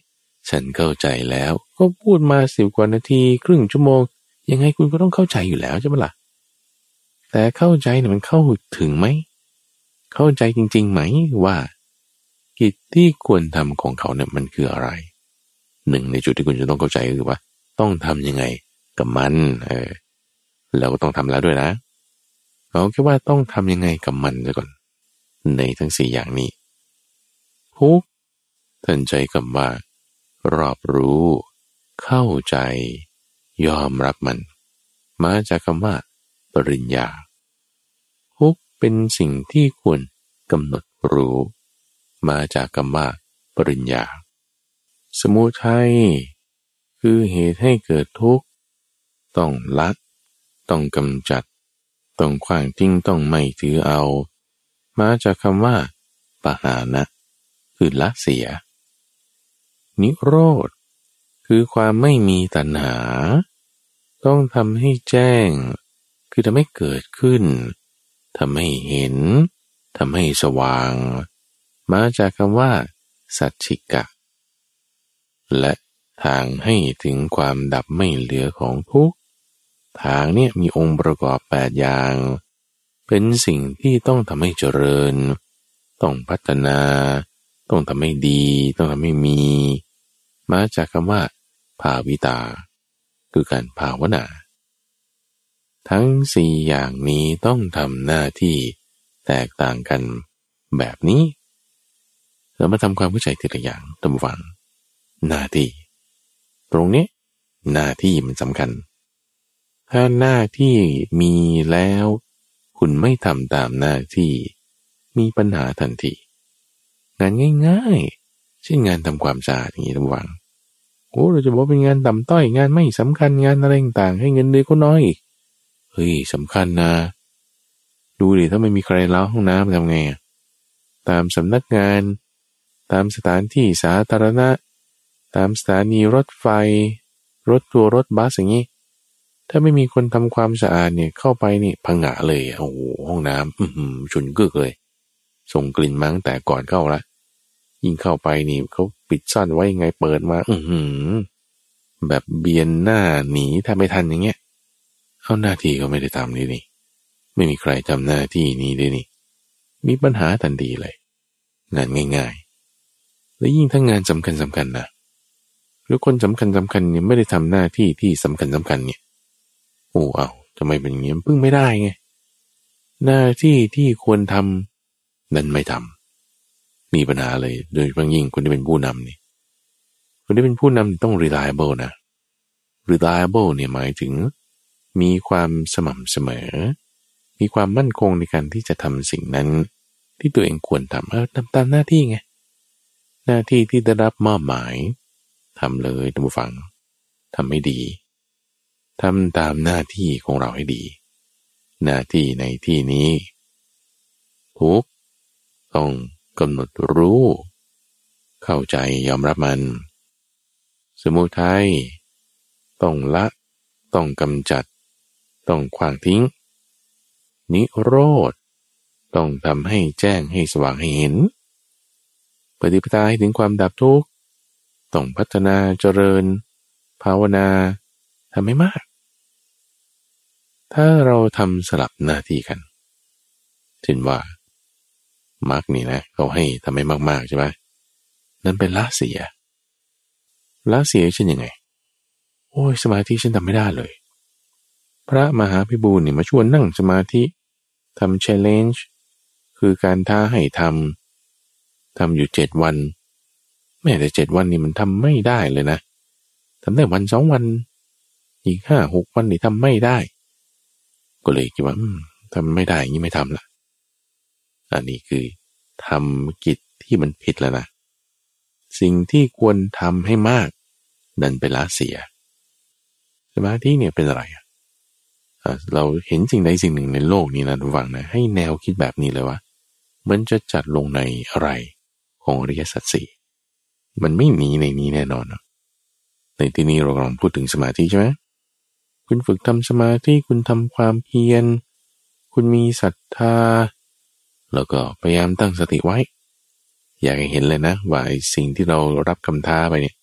ฉันเข้าใจแล้วก็พูดมาสิบกว่านาทีครึ่งชั่วโมงยังไงคุณก็ต้องเข้าใจอยู่แล้วใช่ไหมล่ะแต่เข้าใจเนี่ยมันเข้าถึงไหมเข้าใจจริงๆไหมว่ากิจที่ควรทำของเขาเนี่ยมันคืออะไรหนึ่งในจุดที่คุณจะต้องเข้าใจก็คือว่าต้องทำยังไงกับมันเออแล้วก็ต้องทำแล้วด้วยนะเอาแค่ว่าต้องทำยังไงกับมันซะก่อนในทั้งสี่อย่างนี้ทุกท่านใจกับว่ารอบรู้เข้าใจยอมรับมันมาจากคำว่าปริญญาทุกเป็นสิ่งที่ควรกำหนดรู้มาจากคำว่าปริญญาสมุทัยคือเหตุให้เกิดทุกข์ต้องละต้องกำจัดต้องขว้างทิ้งต้องไม่ถือเอามาจากคำว่าปหานะคือละเสียนิโรธคือความไม่มีตัณหาต้องทำให้แจ้งคือทำให้เกิดขึ้นทำให้เห็นทำให้สว่างมาจากคำว่าสัจฉิกะและทางให้ถึงความดับไม่เหลือของทุกข์ทางเนี่ยมีองค์ประกอบแปดอย่างเป็นสิ่งที่ต้องทำให้เจริญต้องพัฒนาต้องทำให้ดีต้องทำให้มีมาจากคำว่าภาวิตาคือการภาวนาทั้งสี่อย่างนี้ต้องทำหน้าที่แตกต่างกันแบบนี้เรามาทำความเข้าใจทีละอย่างตามฟังหน้าที่ตรงนี้หน้าที่มันสำคัญถ้าหน้าที่มีแล้วคุณไม่ทำตามหน้าที่มีปัญหาทันทีงานง่ายๆเช่นงานทำความสะอาดอย่างนี้ตามฟังโอ้เราจะบอกเป็นงานต่ำต้อยงานไม่สำคัญงานอะไรต่างๆให้เงินเดือนก็น้อยเฮ้ยสำคัญนะดูดิถ้าไม่มีใครล้างห้องน้ำทำไงตามสำนักงานตามสถานที่สาธารณะตามสถานีรถไฟ รถตัวรถบัสอย่างนี้ถ้าไม่มีคนทำความสะอาดเนี่ยเข้าไปนี่พังหะเลยโอ้โหห้องน้ำอื้อหือฉุนกึกเลยส่งกลิ่นมั้งแต่ก่อนเข้าละยิ่งเข้าไปนี่เขาปิดซ่อนไว้ยังไงเปิดมาอื้อหือแบบเบียนหน้าหนีถ้าไม่ทันอย่างเงี้ยเข้าหน้าที่ก็ไม่ได้ทำนี่นี่ไม่มีใครทำหน้าที่นี้ได้นี่มีปัญหาทันทีเลยงานง่ายๆและยิ่งถ้างานสำคัญสำคัญนะหรือคนสำคัญสำคัญเนี่ยไม่ได้ทำหน้าที่ที่สำคัญสำคัญเนี่ยโอ้เอาทำไมเป็นอย่างนี้พึ่งไม่ได้ไงหน้าที่ที่ควรทำนั้นไม่ทำมีปัญหาเลยโดยเฉพาะยิ่งคนที่เป็นผู้นำนี่คนที่เป็นผู้นำต้อง reliable นะ reliable เนี่ยหมายถึงมีความสม่ำเสมอมีความมั่นคงในการที่จะทำสิ่งนั้นที่ตัวเองควรทำเออทำตามหน้าที่ไงหน้าที่ที่ได้รับมอบหมายทำเลยท่านผู้ฟังทำให้ดีทำตามหน้าที่ของเราให้ดีหน้าที่ในที่นี้ทุกต้องกำหนดรู้เข้าใจยอมรับมันสมุทัยต้องละต้องกำจัดต้องขว้างทิ้งนิโรธต้องทำให้แจ้งให้สว่างให้เห็นปฏิปทาให้ถึงความดับทุกข์ต้องพัฒนาเจริญภาวนาทำให้มากถ้าเราทำสลับหน้าที่กันเช่นว่ามรรคนี่นะเขาให้ทำให้มากๆใช่ไหมนั่นเป็นละเสียละเสียเช่นยังไงโอ้ยสมาธิฉันทำไม่ได้เลยพระมหาภิบูลย์นี่มาชวนนั่งสมาธิทำ challenge คือการท้าให้ทำทำอยู่เจ็ดวันแม้แต่เจ็ดวันนี่มันทำไม่ได้เลยนะทำได้วันสองวันอีกห้าหกวันนี่ทำไม่ได้ก็เลยคิดว่าทำไม่ได้อย่างนี้ไม่ทำละอันนี้คือทำกิจที่มันผิดแล้วนะสิ่งที่ควรทำให้มากนั่นเป็นละเสียสมาธิเนี่ยเป็นอะไรอ่ะเราเห็นสิ่งใดสิ่งหนึ่งในโลกนี้นะทุกฝั่งนะให้แนวคิดแบบนี้เลยว่ามันจะจัดลงในอะไรของอริยสัจสี่มันไม่หนีในนี้แน่นอนนะในที่นี้เรากำลังพูดถึงสมาธิใช่ไหมคุณฝึกทำสมาธิคุณทำความเพียรคุณมีศรัทธาแล้วก็พยายามตั้งสติไว้อยากให้เห็นเลยนะว่าสิ่งที่เรารับคำท้าไปเนี่ย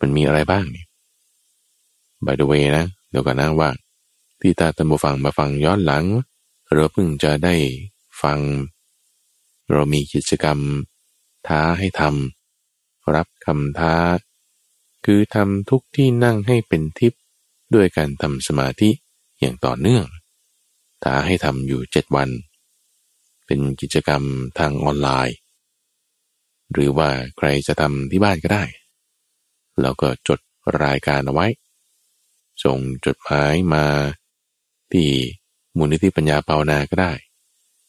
มันมีอะไรบ้างเนี่ย by the way นะเดี๋ยวก่อนนะว่าที่ตาตันบูฟังมาฟังย้อนหลังเราเพิ่งจะได้ฟังเรามีกิจกรรมท้าให้ทำรับคำท้าคือทำทุกที่นั่งให้เป็นทิพย์ด้วยการทำสมาธิอย่างต่อเนื่องท้าให้ทำอยู่เจ็ดวันเป็นกิจกรรมทางออนไลน์หรือว่าใครจะทำที่บ้านก็ได้แล้วก็จดรายการเอาไว้ส่งจดหมายมาที่มูลนิธิปัญญาภาวนาก็ได้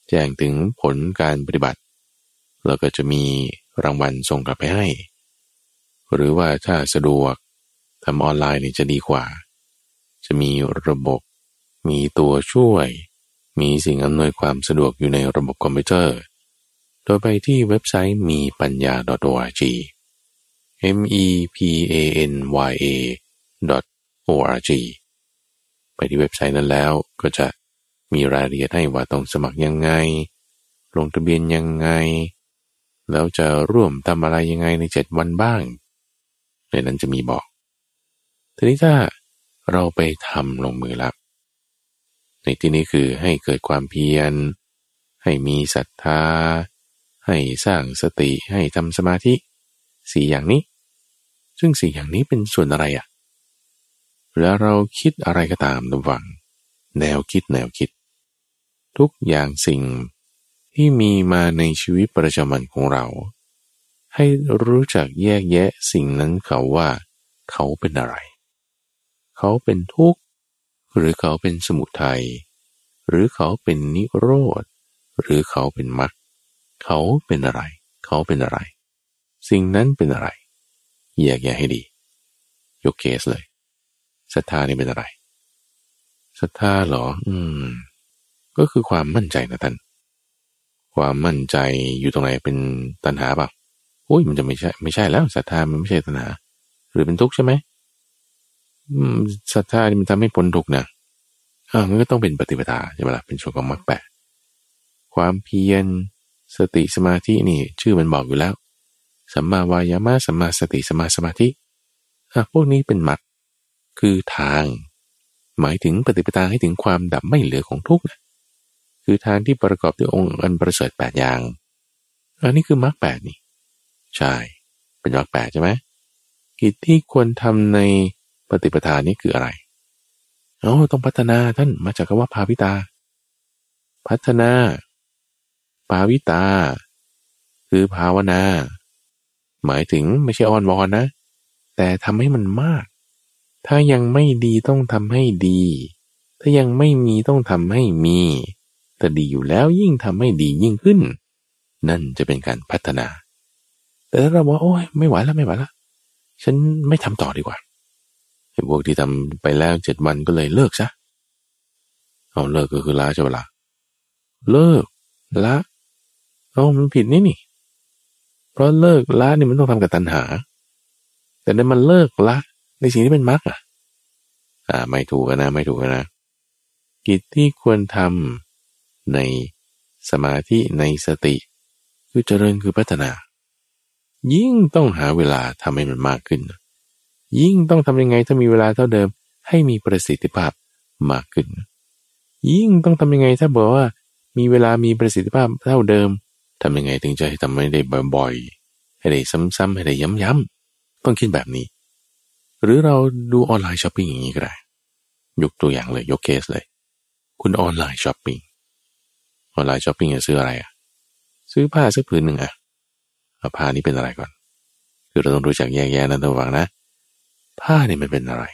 แจ้งถึงผลการปฏิบัติแล้วก็จะมีรางวัลส่งกลับไปให้หรือว่าถ้าสะดวกทำออนไลน์นี่จะดีกว่าจะมีระบบมีตัวช่วยมีสิ่งอำนวยความสะดวกอยู่ในระบบคอมพิวเตอร์โดยไปที่เว็บไซต์มีปัญญา .org m e p a n y a .org ไปที่เว็บไซต์นั้นแล้วก็จะมีรายละเอียดให้ว่าต้องสมัครยังไงลงทะเบียนยังไงแล้วจะร่วมทำอะไรยังไงในเจ็ดวันบ้างในนั้นจะมีบอกทีนี้ถ้าเราไปทำลงมือแล้วในที่นี้คือให้เกิดความเพียรให้มีศรัทธาให้สร้างสติให้ทำสมาธิสี่อย่างนี้ซึ่งสี่อย่างนี้เป็นส่วนอะไรอ่ะแล้วเราคิดอะไรก็ตามระวังแนวคิดแนวคิดทุกอย่างสิ่งที่มีมาในชีวิตประจำวันของเราให้รู้จักแยกแยะสิ่งนั้นเขาว่าเขาเป็นอะไรเขาเป็นทุกข์หรือเขาเป็นสมุทัยหรือเขาเป็นนิโรธหรือเขาเป็นมรรคเขาเป็นอะไรเขาเป็นอะไรสิ่งนั้นเป็นอะไรแยกแยะให้ดียกเคสเลยศรัทธานี่เป็นอะไรศรัทธาเหรออืมก็คือความมั่นใจนะท่านความมั่นใจอยู่ตรงไหนเป็นตัณหาป่ะโอ้ยมันจะไม่ใช่ไม่ใช่แล้วศรัทธามันไม่ใช่ตัณหาหรือเป็นทุกข์ใช่ไหม ศรัทธานี่มันทำให้พ้นทุกข์นะอ่ามันก็ต้องเป็นปฏิปทาใช่ไหมล่ะเป็นส่วนของมรรคแปดความเพียรสติสมาธินี่ชื่อมันบอกอยู่แล้วสัมมาวายามะสัมมาสติสัมมาสมาธิอ่ะพวกนี้เป็นมรรคคือทางหมายถึงปฏิปทาให้ถึงความดับไม่เหลือของทุกข์นะคือทางที่ประกอบด้วยองค์อันประเสริฐแปดอย่างอันนี้คือมรรคแปดนี่ใช่เป็นมรรคแปดใช่ไหมกิจที่ควรทำในปฏิปทานี้คืออะไรอ๋อต้องพัฒนาท่านมาจากคำว่าภาวิตาพัฒนาภาวิตาคือภาวนาหมายถึงไม่ใช่อ้อนวอนนะแต่ทำให้มันมากถ้ายังไม่ดีต้องทำให้ดีถ้ายังไม่มีต้องทำให้มีแต่ดีอยู่แล้วยิ่งทำให้ดียิ่งขึ้นนั่นจะเป็นการพัฒนาแต่ถ้าเราว่าโอ๊ยไม่ไหวแล้วไม่ไหวแล้วฉันไม่ทำต่อดีกว่าไอ้พวกที่ทำไปแล้วเจ็ดวันก็เลยเลิกซะเอาเลิกก็คือละใช่ไหมล่ะเลิกละเอามันผิดนี่นี่เพราะเลิกละนี่มันต้องทำกับตัณหาแต่ในมันเลิกละในสิ่งที่เป็นมรรคอ่ะอ่าไม่ถูกนะไม่ถูกนะกิจที่ควรทำในสมาธิในสติคือเจริญคือพัฒนายิ่งต้องหาเวลาทำให้มันมากขึ้นยิ่งต้องทำยังไงถ้ามีเวลาเท่าเดิมให้มีประสิทธิภาพมากขึ้นยิ่งต้องทำยังไงถ้าบอกว่ามีเวลามีประสิทธิภาพเท่าเดิมทำยังไงถึงจะให้ทำให้ได้บ่อยๆให้ได้ซ้ำๆให้ได้ย้ำๆต้องคิดแบบนี้หรือเราดูออนไลน์ช้อปปิ้งอย่างนี้ก็ได้ยกตัวอย่างเลยยกเคสเลยคุณออนไลน์ช้อปปิ้งออนไลน์ช้อปปิ้งจะซื้ออะไรอ่ะซื้อผ้าสักผืนหนึ่งอ่ะผ้านี้เป็นอะไรก่อนคือเราต้องรู้จักแยกแยะนะระวังนะผ้านี่มันเป็นอะไร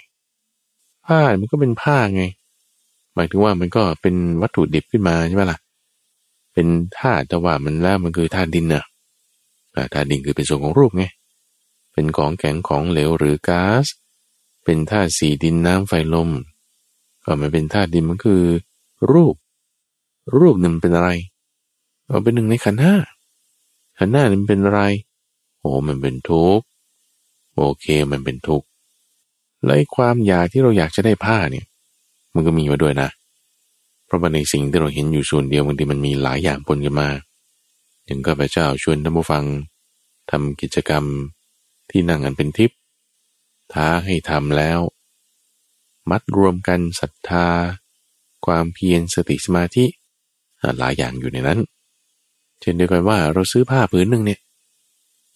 ผ้ามันก็เป็นผ้าไงหมายถึงว่ามันก็เป็นวัตถุดิบขึ้นมาใช่ไหมล่ะเป็นธาตุแต่ว่ามันแล้วมันคือธาตุดินนะธาตุดินคือเป็นส่วนของรูปไงเป็นของแข็งของเหลวหรือก๊าซเป็นธาตุสี่ดินน้ำไฟลมก็มันเป็นธาตุดินมันคือรูปรูปหนึ่งเป็นอะไรเอาเป็นหนึ่งในขันธ์ห้าขันธ์ห้ามันเป็นอะไรโอ้มันเป็นทุกข์โอเคมันเป็นทุกข์และความอยากที่เราอยากจะได้ผ้าเนี่ยมันก็มีมาด้วยนะเพราะว่าในสิ่งที่เราเห็นอยู่ส่วนเดียวบางทีมันมีหลายอย่างปนกันมาอย่างข้าพเจ้าชวนท่านผู้ฟังทำกิจกรรมที่นั่งกันเป็นทิพย์ท้าให้ทำแล้วมัดรวมกันศรัทธาความเพียรสติสมาธิหลายอย่างอยู่ในนั้นเช่นเดียวกันว่าเราซื้อผ้าผืนหนึ่งเนี่ย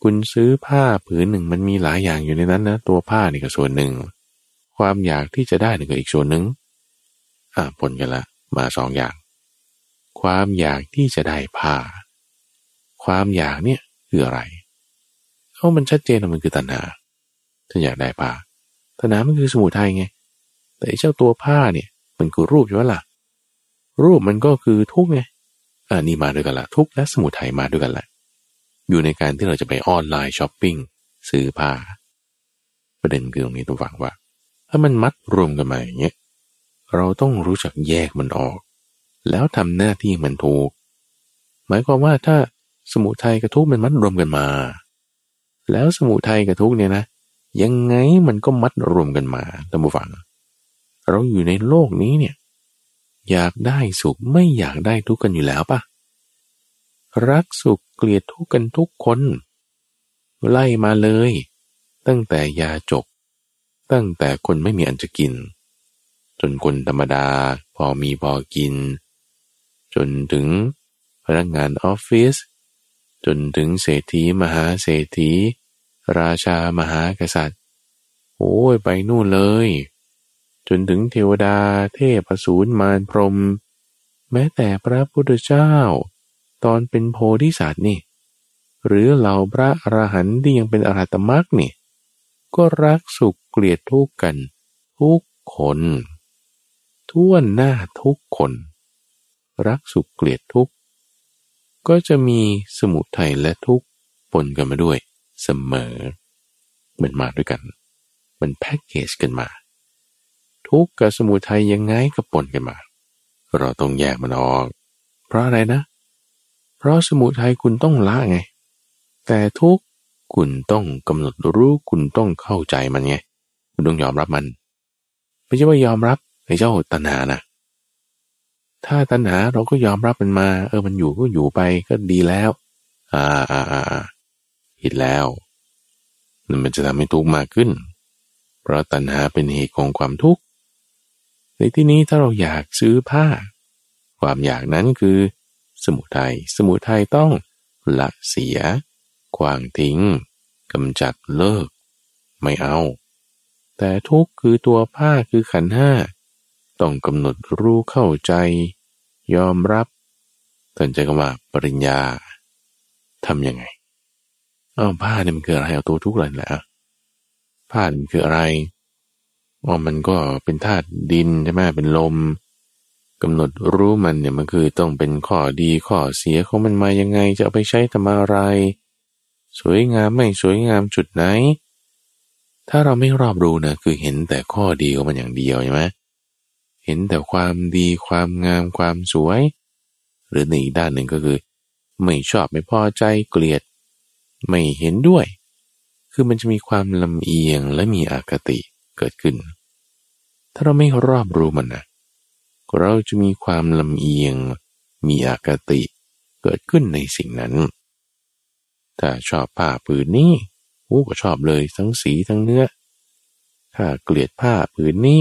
คุณซื้อผ้าผืนหนึ่งมันมีหลายอย่างอยู่ในนั้นนะตัวผ้านี่ก็ส่วนหนึ่งความอยากที่จะได้นี่ก็อีกส่วนหนึ่งอ่ะปนกันละมาสองอย่างความอยากที่จะได้ผ้าความอยากเนี่ยคืออะไรเอ้ามันชัดเจนมันคือตัณหาถ้าอยากได้ผ้าตัณหามันคือสมุทัยไงแต่เจ้าตัวผ้าเนี่ยมันคือรูปใช่ไหมล่ะรูปมันก็คือทุกข์ไงอันนี้มาด้วยกันละทุกข์และสมุทัยมาด้วยกันละอยู่ในการที่เราจะไปออนไลน์ช้อปปิ้งซื้อผ้าประเด็นคือตรงนี้ต้องฟังว่าถ้ามันมัดรวมกันมาอย่างเงี้ยเราต้องรู้จักแยกมันออกแล้วทำหน้าที่มันถูกหมายความว่าถ้าสมุทัยกับทุกข์มันมัดรวมกันมาแล้วสมุทัยกับทุกข์เนี่ยนะยังไงมันก็มัดรวมกันมาท่านผู้ฟังเราอยู่ในโลกนี้เนี่ยอยากได้สุขไม่อยากได้ทุกข์กันอยู่แล้วปะรักสุขเกลียดทุกข์กันทุกคนไล่มาเลยตั้งแต่ยาจกตั้งแต่คนไม่มีอันจะกินจนคนธรรมดาพอมีพอกินจนถึงพนักงานออฟฟิศจนถึงเศรษฐีมหาเศรษฐีราชามหากษัตริย์โอ้ยไปนู่นเลยจนถึงเทวดาเทพอสูรมารพรหมแม้แต่พระพุทธเจ้าตอนเป็นโพธิสัตว์นี่หรือเหล่าพระอรหันต์ที่ยังเป็นอรหัตมรรคนี่ก็รักสุขเกลียดทุกข์กันทุกคนทั่วหน้าทุกคนรักสุขเกลียดทุกข์ก็จะมีสมุทัยและทุกข์ปนกันมาด้วยเสมอมันมาด้วยกันมันแพ็กเกจกันมาทุกข์กับสมุทัยยังไงก็ปนกันมาเราต้องแยกมันออกเพราะอะไรนะเพราะสมุทัยคุณต้องละไงแต่ทุกข์คุณต้องกำหนดรู้คุณต้องเข้าใจมันไงคุณต้องยอมรับมัน ไม่ใช่ว่ายอมรับไอ้เจ้าตัณหานะถ้าตัณหาเราก็ยอมรับมันมาเออมันอยู่ก็อยู่ไปก็ดีแล้วอ่าผิดแล้วนั่นมันจะทำให้ทุกข์มากขึ้นเพราะตัณหาเป็นเหตุของความทุกข์ในที่นี้ถ้าเราอยากซื้อผ้าความอยากนั้นคือสมุทัยสมุทัยต้องละเสียขวางทิ้งกำจัดเลิกไม่เอาแต่ทุกข์คือตัวผ้าคือขันธ์ห้าต้องกำหนดรู้เข้าใจยอมรับท่านจะกล่าวว่าปริญญาทำยังไงอ้าวผ้าเนี่ยมันคืออะไรเอาตัวทุกข์เลยแหละผ้ามันคืออะไรอ๋อมันก็เป็นธาตุดินใช่ไหมเป็นลมกำหนดรู้มันเนี่ยมันคือต้องเป็นข้อดีข้อเสียของมันมายังไงจะเอาไปใช้ทำอะไรสวยงามไม่สวยงามจุดไหนถ้าเราไม่รอบรู้นะคือเห็นแต่ข้อดีของมันอย่างเดียวใช่ไหมเห็นแต่ความดีความงามความสวยหรือในอีกด้านหนึ่งก็คือไม่ชอบไม่พอใจเกลียดไม่เห็นด้วยคือมันจะมีความลำเอียงและมีอคติเกิดขึ้นถ้าเราไม่รอบรู้มันนะเราจะมีความลำเอียงมีอคติเกิดขึ้นในสิ่งนั้นถ้าชอบผ้าผืนนี้อู้ก็ชอบเลยทั้งสีทั้งเนื้อถ้าเกลียดผ้าผืนนี้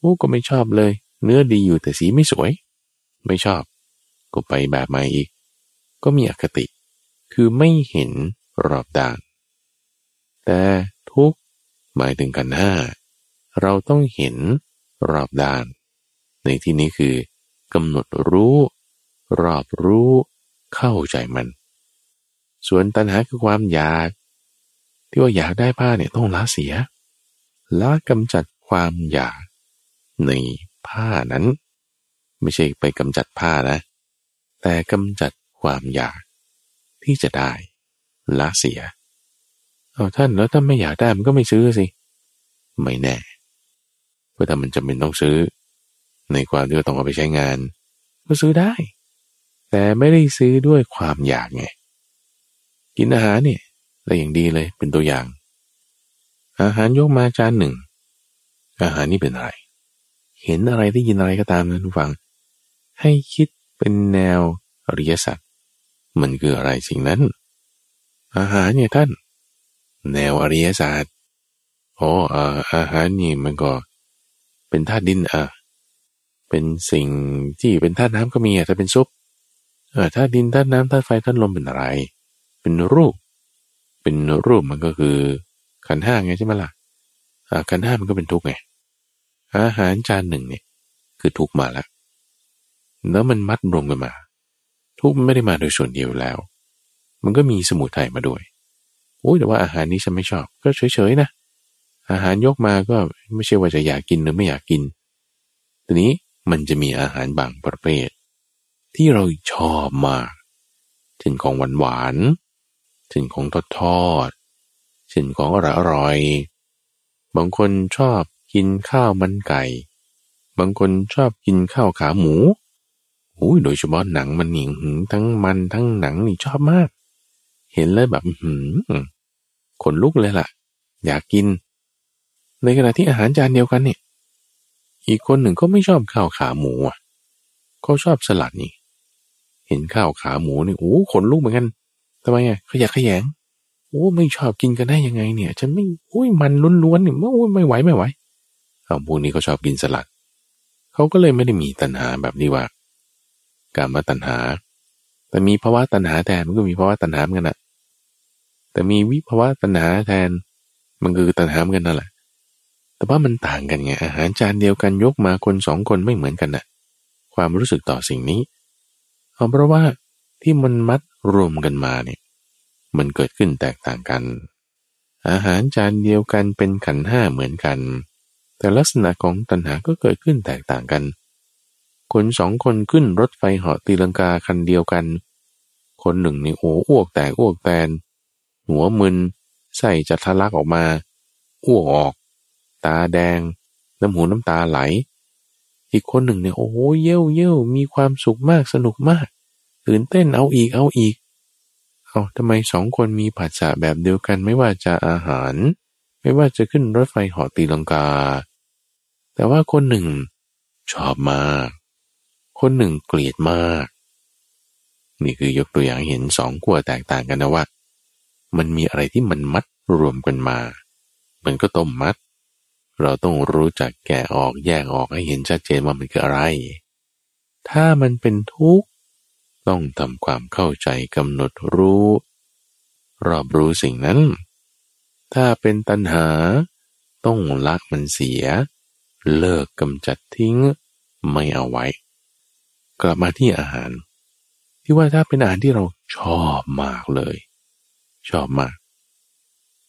อู้ก็ไม่ชอบเลยเนื้อดีอยู่แต่สีไม่สวยไม่ชอบก็ไปแบบใหม่อีกก็มีอคติคือไม่เห็นรอบด้านแต่ทุกข์หมายถึงขันธ์ห้าเราต้องเห็นรอบด้านในที่นี้คือกำหนดรู้รอบรู้เข้าใจมันส่วนตัณหาคือความอยากที่ว่าอยากได้ผ้าเนี่ยต้องละเสียละกำจัดความอยากในผ้านั้นไม่ใช่ไปกำจัดผ้านะแต่กำจัดความอยากที่จะได้ละเสียเอาท่านแล้วถ้าไม่อยากได้มันก็ไม่ซื้อสิไม่แน่เพราะถ้ามันจำเป็นต้องซื้อในความที่ต้องเอาไปใช้งานก็ซื้อได้แต่ไม่ได้ซื้อด้วยความอยากไงกินอาหารเนี่ยได้อย่างดีเลยเป็นตัวอย่างอาหารยกมาจานหนึ่งอาหารนี่เป็นอะไรเห็นอะไรได้ยินอะไรก็ตามนะทุกฟังให้คิดเป็นแนวอริยสัจมันคืออะไรสิ่งนั้นอาหารเนี่ยท่านแนวอริยศาสตร์อ๋ออาหารนี่มันก็เป็นธาตุดินอ่ะเป็นสิ่งที่เป็นธาตุน้ำก็มีอ่ะถ้าเป็นซุปเออธาตุดินธาตุน้ำธาตุไฟธาตุลมเป็นอะไรเป็นรูปเป็นรูปมันก็คือขันธ์ห้าไงใช่ไหมล่ะอ่าขันธ์ห้ามันก็เป็นทุกข์ไงอาหารจานหนึ่งเนี่ยคือทุกข์มาแล้วแล้วมันมัดรวมกันมาทุกข์ไม่ได้มาโดยส่วนเดียวแล้วมันก็มีสมุทัยมาด้วยโอ้ยแต่ว่าอาหารนี้ฉันไม่ชอบก็เฉยๆนะอาหารยกมาก็ไม่ใช่ว่าจะอยากกินหรือไม่อยากกินทีนี้มันจะมีอาหารบางประเภทที่เราชอบมากเช่นของหวานๆเช่นของทอดๆเช่นของอร่อยๆบางคนชอบกินข้าวมันไก่บางคนชอบกินข้าวขาหมูอุ้ยโดยเฉพาะหนังมันนี่ทั้งมันทั้งหนังนี่ชอบมากเห็นเลยแบบหืมขนลุกเลยล่ะอยากกินในขณะที่อาหารจานเดียวกันเนี่ยอีกคนหนึ่งก็ไม่ชอบข้าวขาหมูอ่ะเขาชอบสลัดนี่เห็นข้าวขาหมูนี่โอ้ขนลุกเหมือนกันทำไมอ่ะเขาอยากขยงโอ้ไม่ชอบกินกันได้ยังไงเนี่ยฉันไม่โอ้ยมันล้วนๆเนี่ยโอ้ยไม่ไหวไม่ไหวอ้าวพวกนี้เขาชอบกินสลัดเขาก็เลยไม่ได้มีตัณหาแบบนี้ว่ากามตัณหาแต่มีภวตัณหาแทนมันก็มีภวตัณหาเหมือนกันน่ะแต่มีวิภวตัณหาแทนมันคือตัณหาเหมือนกันนั่นแหละแต่ว่ามันต่างกันไงอาหารจานเดียวกันยกมาคนสองคนไม่เหมือนกันน่ะความรู้สึกต่อสิ่งนี้เอาเพราะว่าที่มันมัดรวมกันมาเนี่ยมันเกิดขึ้นแตกต่างกันอาหารจานเดียวกันเป็นขันธ์ห้าเหมือนกันแต่ลักษณะของตัณหาก็เกิดขึ้นแตกต่างกันคนสองคนขึ้นรถไฟเหาะตีลังกาคันเดียวกันคนหนึ่งนี่โอ้อ้วกแตกอ้วกแตนหัวมึนไส้จะทะลักออกมาอ้วกออกตาแดงน้ำหูน้ำตาไหลอีกคนหนึ่งเนี่ยโอ้เย้เย้มีความสุขมากสนุกมากตื่นเต้นเอาอีกเอาอีกเอาทำไมสองคนมีผัสสะแบบเดียวกันไม่ว่าจะอาหารไม่ว่าจะขึ้นรถไฟเหาะตีลังกา แต่ว่าคนหนึ่งชอบมากคนหนึ่งเกลียดมากนี่คือยกตัวอย่างเห็นสองขั้วแตกต่างกันนะว่ามันมีอะไรที่มันมัดรวมกันมามันก็ต้มมัดเราต้องรู้จักแกะออกแยกออกให้เห็นชัดเจนว่ามันคืออะไรถ้ามันเป็นทุกข์ต้องทำความเข้าใจกำหนดรู้รอบรู้สิ่งนั้นถ้าเป็นตัณหาต้องละมันเสียเลิกกำจัดทิ้งไม่เอาไว้กลับมาที่อาหารที่ว่าถ้าเป็นอาหารที่เราชอบมากเลยชอบมาก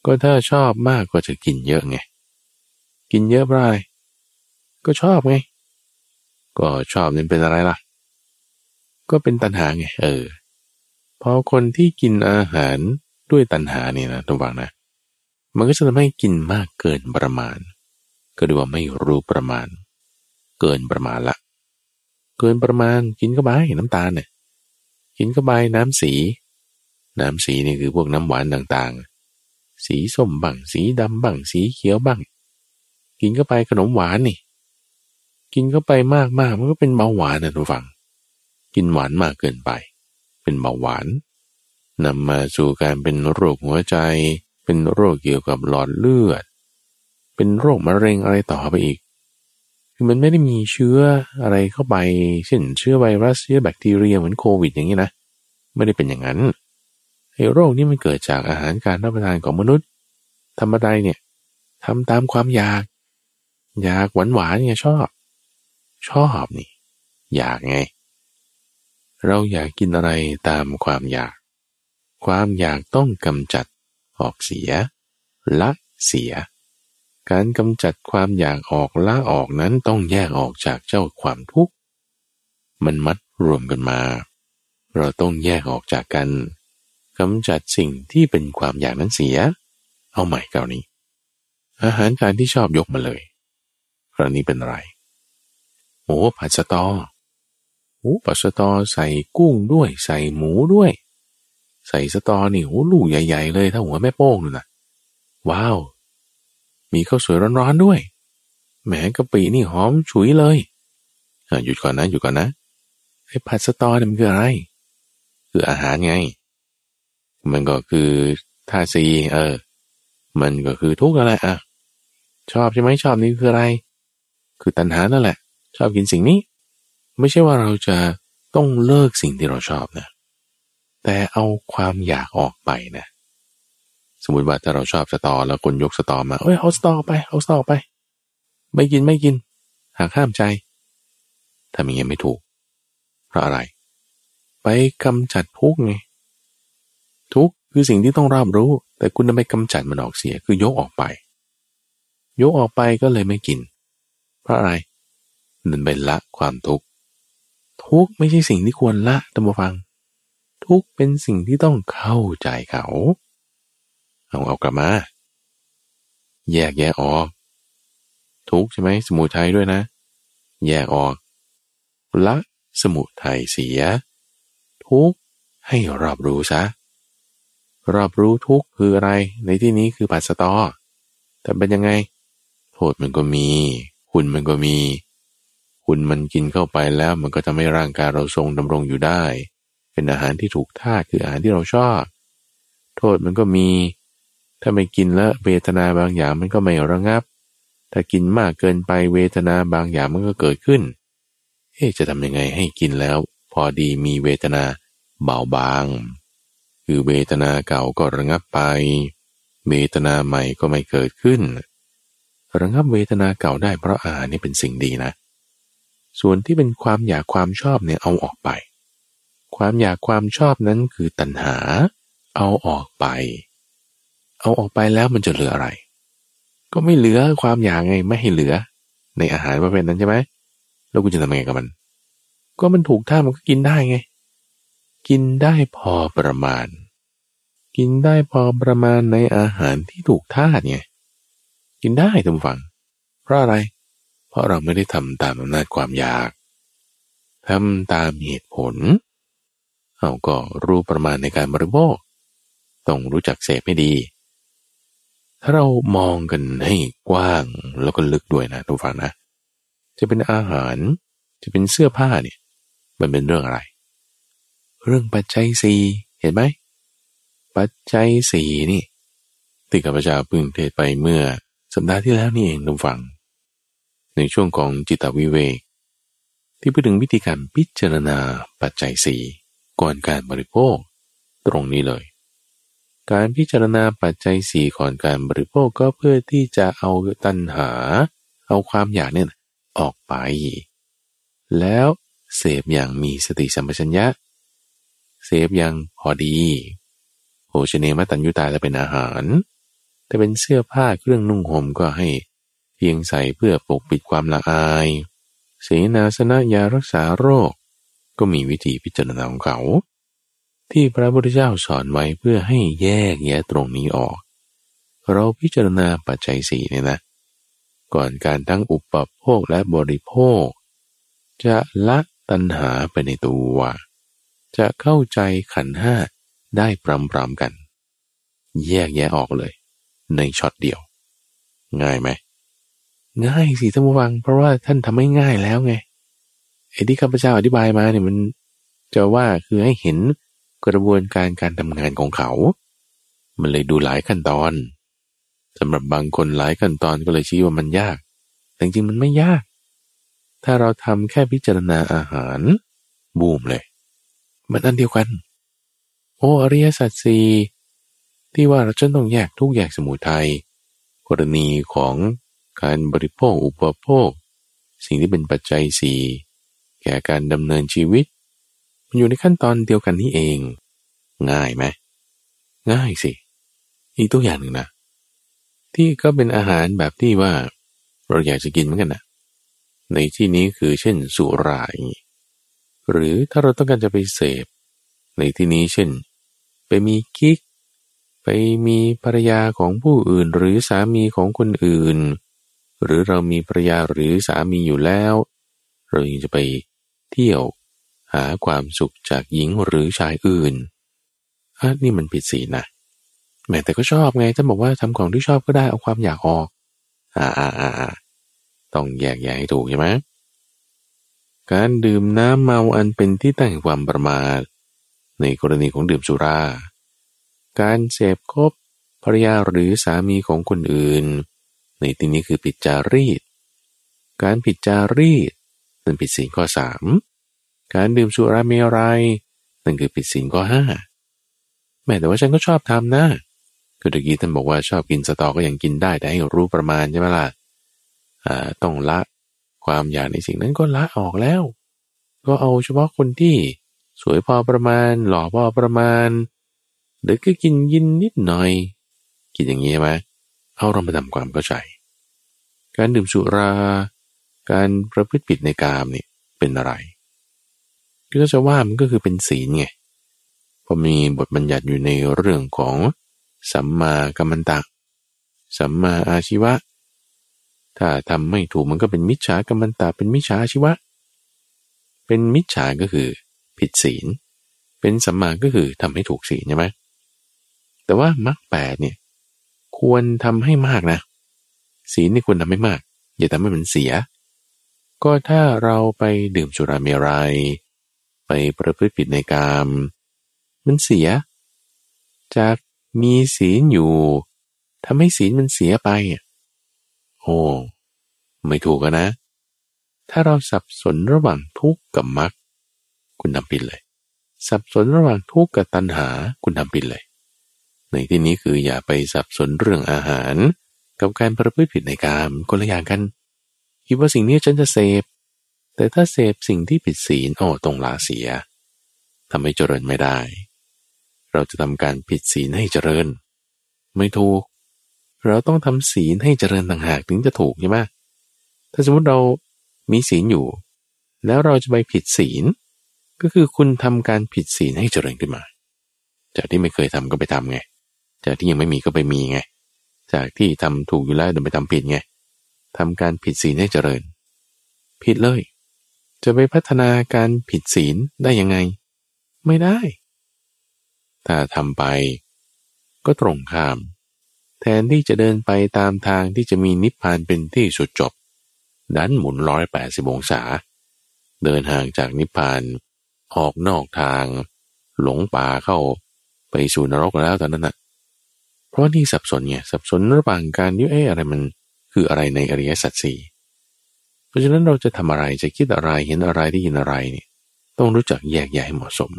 ก็ถ้าชอบมากก็จะกินเยอะไงกินเยอะไปก็ชอบไงก็ชอบนี่เป็นอะไรล่ะก็เป็นตัณหาไงเออพอคนที่กินอาหารด้วยตัณหาเนี่ยนะระวังนะมันก็จะทำให้กินมากเกินประมาณก็ดูว่าไม่รู้ประมาณเกินประมาณละเกินประมาณกินเข้าไปน้ำตาลเนี่ยกินเข้าไปน้ำสีน้ำสีนี่คือพวกน้ำหวานต่างๆสีส้มบ้างสีดำบ้างสีเขียวบ้างกินเข้าไปขนมหวานนี่กินเข้าไปมากๆมันก็เป็นเบาหวานนะทุกฝั่งกินหวานมากเกินไปเป็นเบาหวานนำมาสู่การเป็นโรคหัวใจเป็นโรคเกี่ยวกับหลอดเลือดเป็นโรคมะเร็งอะไรต่อไปอีกคือมันไม่ได้มีเชื้ออะไรเข้าไปเช่นเชื้อไวรัสเชื้อแบคทีเรียเหมือนโควิดอย่างนี้นะไม่ได้เป็นอย่างนั้นไอ้โรคนี้มันเกิดจากอาหารการรับประทานของมนุษย์ทำอะไรเนี่ยทำตามความอยากอยากหวานหวานไงชอบชอบนี่อยากไงเราอยากกินอะไรตามความอยากความอยากต้องกำจัดออกเสียละเสียการกำจัดความอยากออกละออกนั้นต้องแยกออกจากเจ้าความทุกข์มันมัดรวมกันมาเราต้องแยกออกจากกันกำจัดสิ่งที่เป็นความอยากนั้นเสียเอาใหม่คราวนี้อาหารการที่ชอบยกมาเลยคราวนี้เป็นอะไรโอ้ผัดสะตอโอ้ผัดสะตอใส่กุ้งด้วยใส่หมูด้วยใส่สะตอนี่โอ้ลูกใหญ่ๆเลยถ้าหัวแม่โป้งนู่นน่ะว้าวมีข้าวสวยร้อนๆด้วยแหมกะปินี่หอมฉุยเลยหยุดก่อนนะหยุดก่อนนะไอ้ผัดสะตอนี่มันคืออะไรคืออาหารไงมันก็คือธาตุสี่เออมันก็คือทุกข์อะไรอ่ะชอบใช่ไหมชอบนี่คืออะไรคือตัณหานั่นแหละชอบกินสิ่งนี้ไม่ใช่ว่าเราจะต้องเลิกสิ่งที่เราชอบนะแต่เอาความอยากออกไปนะสมมติว่าถ้าเราชอบสตอแล้วคนยกสตอมาเอ้ยเอาสตอไปเอาสตอไปไม่กินไม่กินหากห้ามใจทำอย่างนี้ไม่ถูกเพราะอะไรไปกำจัดทุกข์ไงทุกข์คือสิ่งที่ต้องรับรู้แต่คุณไม่กำจัดมันออกเสียคือยกออกไปยกออกไปก็เลยไม่กินเพราะอะไรนั่นเป็นละความทุกข์ทุกข์ไม่ใช่สิ่งที่ควรละท่านผู้ฟังทุกข์เป็นสิ่งที่ต้องเข้าใจเขาเอาเอากลับมาแยกแยะออกทุกข์ใช่ไหมสมุทัยด้วยนะแยกออกละสมุทัยเสียทุกข์ให้รอบรู้ซะรอบรู้ทุกข์คืออะไรในที่นี้คือผัสสะตอแต่เป็นยังไงโทษมันก็มีคุณมันก็มีคุณมันกินเข้าไปแล้วมันก็จะไม่ร่างกายเราทรงดำรงอยู่ได้เป็นอาหารที่ถูกท่าคืออาหารที่เราชอบโทษมันก็มีถ้าไม่กินแล้วเวทนาบางอย่างมันก็ไม่ระงับถ้ากินมากเกินไปเวทนาบางอย่างมันก็เกิดขึ้นเอ๊ะจะทำยังไงให้กินแล้วพอดีมีเวทนาเบาบางคือเวทนาเก่าก็ระงับไปเวทนาใหม่ก็ไม่เกิดขึ้นระงับเวทนาเก่าได้เพราะอาหารนี่เป็นสิ่งดีนะส่วนที่เป็นความอยากความชอบเนี่ยเอาออกไปความอยากความชอบนั้นคือตัณหาเอาออกไปเอาออกไปแล้วมันจะเหลืออะไรก็ไม่เหลือความอยากไงไม่ให้เหลือในอาหารประเภทนั้นใช่ไหมแล้วคุณจะทำยังไงกับมันก็มันถูกท่ามันก็กินได้ไงกินได้พอประมาณกินได้พอประมาณในอาหารที่ถูกท่าไงกินได้ท่านผู้ฟังเพราะอะไรเพราะเราไม่ได้ทำตามอำนาจความอยากทำตามเหตุผลเอาก็รู้ประมาณในการบริโภคต้องรู้จักเสพให้ดีถ้าเรามองกันให้กว้างแล้วก็ลึกด้วยนะทุกฝั่งนะ จะเป็นอาหารจะเป็นเสื้อผ้าเนี่ยมันเป็นเรื่องอะไรเรื่องปัจจัยสี่เห็นไหมปัจจัยสี่นี่ที่ข้าพเจ้าเพิ่งเทศไปเมื่อสัปดาห์ที่แล้วนี่เองท่านฟังในช่วงของจิตวิเวกที่พูดถึงวิธีการพิจารณาปัจจัยสี่ก่อนการบริโภคตรงนี้เลยการพิจารณาปัจจัยสี่ก่อนการบริโภคก็เพื่อที่จะเอาตัณหาเอาความอยากเนี่ยออกไปแล้วเสพอย่างมีสติสัมปชัญญะเสพอย่างพอดีโภชเนมตัญญุตาจะเป็นอาหารแต่เป็นเสื้อผ้าเครื่องนุ่งห่มก็ให้เพียงใส่เพื่อปกปิดความละอายเสนาสนะยารักษาโรคก็มีวิธีพิจารณาของเขาที่พระพุทธเจ้าสอนไว้เพื่อให้แยกแยะตรงนี้ออกเราพิจารณาปัจจัยสี่เนี่ยนะก่อนการทั้งอุปโภคและบริโภคจะละตัณหาไปในตัวจะเข้าใจขันธ์ห้าได้พร้อมๆกันแยกแยะออกเลยในช็อตเดียวง่ายไหมง่ายสิท่านผู้ฟังเพราะว่าท่านทำให้ง่ายแล้วไงไอ้ที่ข้าพเจ้าอธิบายมาเนี่ยมันจะว่าคือให้เห็นกระบวนการการทำงานของเขามันเลยดูหลายขั้นตอนสำหรับบางคนหลายขั้นตอนก็เลยชี้ว่ามันยากแต่จริงมันไม่ยากถ้าเราทำแค่พิจารณาอาหารบูมเลยมันอันเดียวกันโอ้อริยสัจสี่ที่ว่าเราจะต้องแยกทุกข์แยกสมุทัยกรณีของการบริโภคอุปโภคสิ่งที่เป็นปัจจัยสี่แก่การดำเนินชีวิตมันอยู่ในขั้นตอนเดียวกันนี้เองง่ายไหมง่ายสิอีกตัวอย่างหนึ่งนะที่ก็เป็นอาหารแบบที่ว่าเราอยากจะกินเหมือนกันนะในที่นี้คือเช่นสุราหรือถ้าเราต้องการจะไปเสพในที่นี้เช่นไปมีกิ๊กไปมีภรรยาของผู้อื่นหรือสามีของคนอื่นหรือเรามีภรรยาหรือสามีอยู่แล้วเรายังจะไปเที่ยวหาความสุขจากหญิงหรือชายอื่นอันนี้มันผิดศีลนะแม้แต่ก็ชอบไงท่านบอกว่าทำของที่ชอบก็ได้เอาความอยากออกอ่าอ่าอ่าต้องแยกแยะให้ถูกใช่ไหมการดื่มน้ำเมาอันเป็นที่ตั้งแห่งความประมาทในกรณีของดื่มสุราการเสพคบภรรยาหรือสามีของคนอื่นในที่นี้คือผิดจารีตการผิดจารีตนั่นผิดศีลข้อสามการดื่มสุราเมรัยนั่นคือผิดศีลข้อห้าแม้แต่ว่าฉันก็ชอบทำนะคือตะกี้ท่านบอกว่าชอบกินสตอก็ยังกินได้แต่ให้รู้ประมาณใช่ไหมล่ะอ่าต้องละความอยากในสิ่งนั้นก็ละออกแล้วก็เอาเฉพาะคนที่สวยพอประมาณหล่อพอประมาณหรือก็กินยินนิดหน่อยกินอย่างนี้ใช่ไหมเอาเรามาทำความเข้าใจการดื่มสุราการประพฤติผิดในกามเนี่ยเป็นอะไรก็จะว่ามันก็คือเป็นศีลไงพอมีบทบัญญัติอยู่ในเรื่องของสัมมากัมมันตะสัมมาอาชีวะถ้าทำไม่ถูกมันก็เป็นมิจฉากัมมันตะเป็นมิจฉาอาชีวะเป็นมิจฉาก็คือผิดศีลเป็นสัมมาก็คือทำให้ถูกศีลใช่ไหมแต่ว่ามรรคแปดเนี่ยควรทำให้มากนะศีลนี่ควรทำให้มากอย่าทำให้มันเสียก็ถ้าเราไปดื่มสุราเมรัยไปประพฤติผิดในกามมันเสียจากมีศีลอยู่ทำให้ศีลมันเสียไปโอ้ไม่ถูกกันนะถ้าเราสับสนระหว่างทุกข์กับมรรคคุณทำผิดเลยสับสนระหว่างทุกข์กับตัณหาคุณทำผิดเลยในที่นี้คืออย่าไปสับสนเรื่องอาหารกับการประพฤติผิดในกามคนละอย่างกันคิดว่าสิ่งนี้ฉันจะเสพแต่ถ้าเสพสิ่งที่ผิดศีลโอ้ต้องละเสียทำให้เจริญไม่ได้เราจะทำการผิดศีลให้เจริญไม่ถูกเราต้องทำศีลให้เจริญต่างหากถึงจะถูกใช่ไหมถ้าสมมติเรามีศีลอยู่แล้วเราจะไปผิดศีลก็คือคุณทำการผิดศีลให้เจริญขึ้นมาจากที่ไม่เคยทำก็ไปทำไงจากที่ยังไม่มีก็ไปมีไงจากที่ทำถูกอยู่แล้วเดินไปทำผิดไงทำการผิดศีลให้เจริญผิดเลยจะไปพัฒนาการผิดศีลได้ยังไงไม่ได้ถ้าทำไปก็ตรงข้ามแทนที่จะเดินไปตามทางที่จะมีนิพพานเป็นที่สุดจบ ดันหมุนหนึ่งร้อยแปดสิบองศาเดินห่างจากนิพพานออกนอกทางหลงป่าเข้าไปสู่นรกแล้วตอนนั้นน่ะเพราะนี่สับสนไงสับสนระหว่างการที่เอ๊ะอะไรมันคืออะไรในอริยสัจสี่เพราะฉะนั้นเราจะทำอะไรจะคิดอะไรเห็นอะไรได้ยินอะไรเนี่ยต้องรู้จักแยกแยะให้เหมาะสม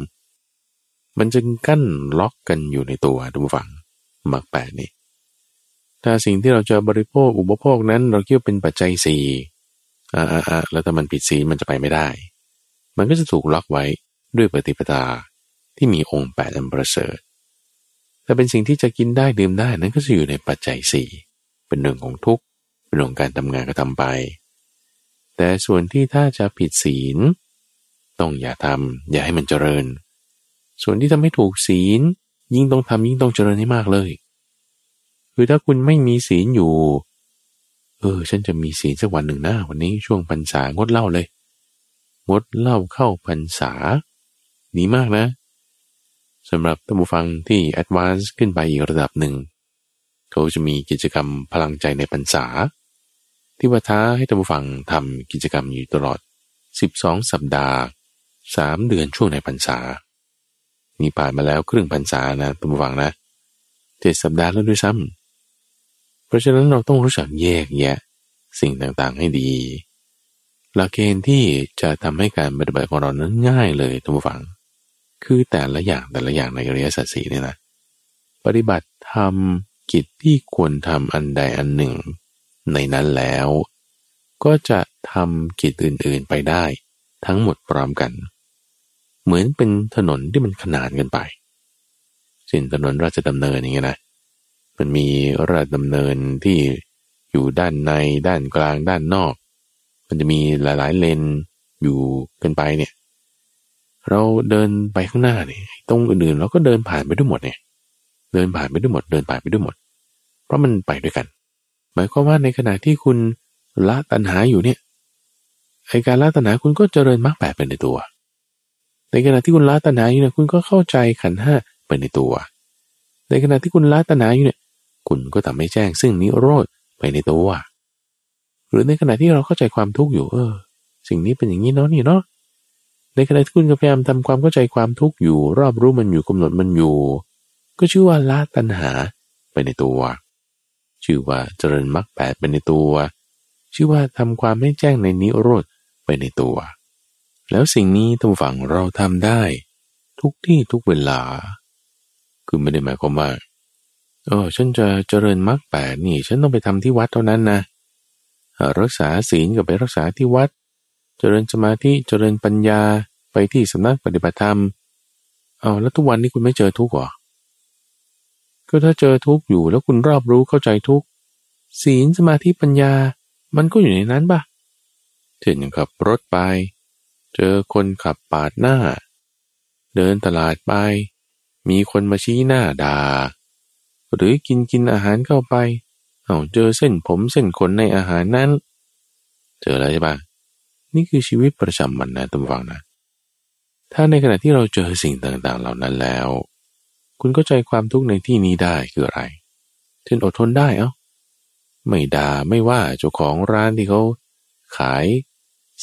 มันจึงกั้นล็อกกันอยู่ในตัวทุกฝั่งมรรคแปดนี่ถ้าสิ่งที่เราจะบริโภคอุปโภคนั้นเราคิดว่าเป็นปัจจัยสี่อ่าอ่าอ่าแล้วถ้ามันผิดศีลมันจะไปไม่ได้มันก็จะถูกล็อกไว้ด้วยปฏิปทาที่มีองค์แปดอันประเสริฐแต่เป็นสิ่งที่จะกินได้ดื่มได้นั้นก็จะอยู่ในปัจจัยสี่เป็นเรื่องของทุกข์เป็นเรื่องการทำงานก็ทำไปแต่ส่วนที่ถ้าจะผิดศีลต้องอย่าทำอย่าให้มันเจริญส่วนที่ทำให้ถูกศีลยิ่งต้องทำยิ่งต้องเจริญให้มากเลยคือถ้าคุณไม่มีศีลอยู่เออฉันจะมีศีลสักวันหนึ่งนะวันนี้ช่วงพรรษางดเหล้าเลยงดเหล้าเข้าพรรษาดีมากนะสำหรับท่านผู้ฟังที่แอดวานซ์ขึ้นไปอีกระดับหนึ่งเขาจะมีกิจกรรมพลังใจในพรรษาที่ว่าท้าให้ท่านผู้ฟังทำกิจกรรมอยู่ตลอดสิบสองสัปดาห์สามเดือนช่วงในพรรษานี่ผ่านมาแล้วครึ่งพรรษานะท่านผู้ฟังนะเจ็ดสัปดาห์แล้วด้วยซ้ำเพราะฉะนั้นเราต้องรู้จักแยกแยะสิ่งต่างๆให้ดีหลักเกณฑ์ที่จะทำให้การปฏิบัติของเรานั้นง่ายเลยท่านผู้ฟังคือแต่ละอย่างแต่ละอย่างในอริยสัจสี่เนี่ยนะปฏิบัติทำกิจที่ควรทำอันใดอันหนึ่งในนั้นแล้วก็จะทำกิจอื่นๆไปได้ทั้งหมดพร้อมกันเหมือนเป็นถนนที่มันขนานกันไปเส้นถนนราชดำเนินอย่างเงี้ยนะมันมีราชดำเนินที่อยู่ด้านในด้านกลางด้านนอกมันจะมีหลายๆเลนอยู่กันไปเนี่ยเราเดินไปข้างหน้าเนี่ยตรงอื่นๆเราก็เดินผ่านไปด้วยหมดเนี่ยเดินผ่านไปด้วยหมดเดินผ่านไปด้วยหมดเพราะมันไปด้วยกันหมายความว่าในขณะที่คุณละตัณหาอยู่เนี่ยไอ้การละตัณหาคุณก็เจริญมรรคแปดเป็นในตัวในขณะที่คุณละตัณหาอยู่เนี่ยคุณก็เข้าใจขันธ์ห้าเป็นในตัวในขณะที่คุณละตัณหาอยู่เนี่ยคุณก็ทำให้แจ้งซึ่งนิโรธไปในตัวหรือในขณะที่เราเข้าใจความทุกข์อยู่เออสิ่งนี้เป็นอย่างนี้เนาะนี่เนาะในขณะที่คุณพยายามทำความเข้าใจความทุกข์อยู่รอบรู้มันอยู่กำหนดมันอยู่ก็ชื่อว่าละตัณหาไปในตัวชื่อว่าเจริญมรรคแปดไปในตัวชื่อว่าทำความให้แจ้งในนิโรธไปในตัวแล้วสิ่งนี้ท่านผู้ฟังเราทำได้ทุกที่ทุกเวลาคือไม่ได้หมายความว่าเออฉันจะเจริญมรรคแปดนี่ฉันต้องไปทำที่วัดเท่านั้นนะรักษาศีลก็ไปรักษาที่วัดเจริญสมาธิเจริญปัญญาไปที่สำนักปฏิบัติธรรมเอาแล้วทุกวันนี้คุณไม่เจอทุกข์หรอก็ถ้าเจอทุกข์อยู่แล้วคุณรอบรู้เข้าใจทุกข์ศีลสมาธิปัญญามันก็อยู่ในนั้นป่ะเช่นขับรถไปเจอคนขับปาดหน้าเดินตลาดไปมีคนมาชี้หน้าด่าหรือกินกินอาหารเข้าไปเอาเจอเส้นผมเส้นขนในอาหารนั้นเจอแล้วใช่ป่ะนี่คือชีวิตประจำวันนะท่านผู้ฟังนะถ้าในขณะที่เราเจอสิ่งต่างๆเหล่านั้นแล้วคุณเข้าใจความทุกข์ในที่นี้ได้คืออะไรเช่นอดทนได้เอ้าไม่ด่าไม่ว่าเจ้าของร้านที่เขาขาย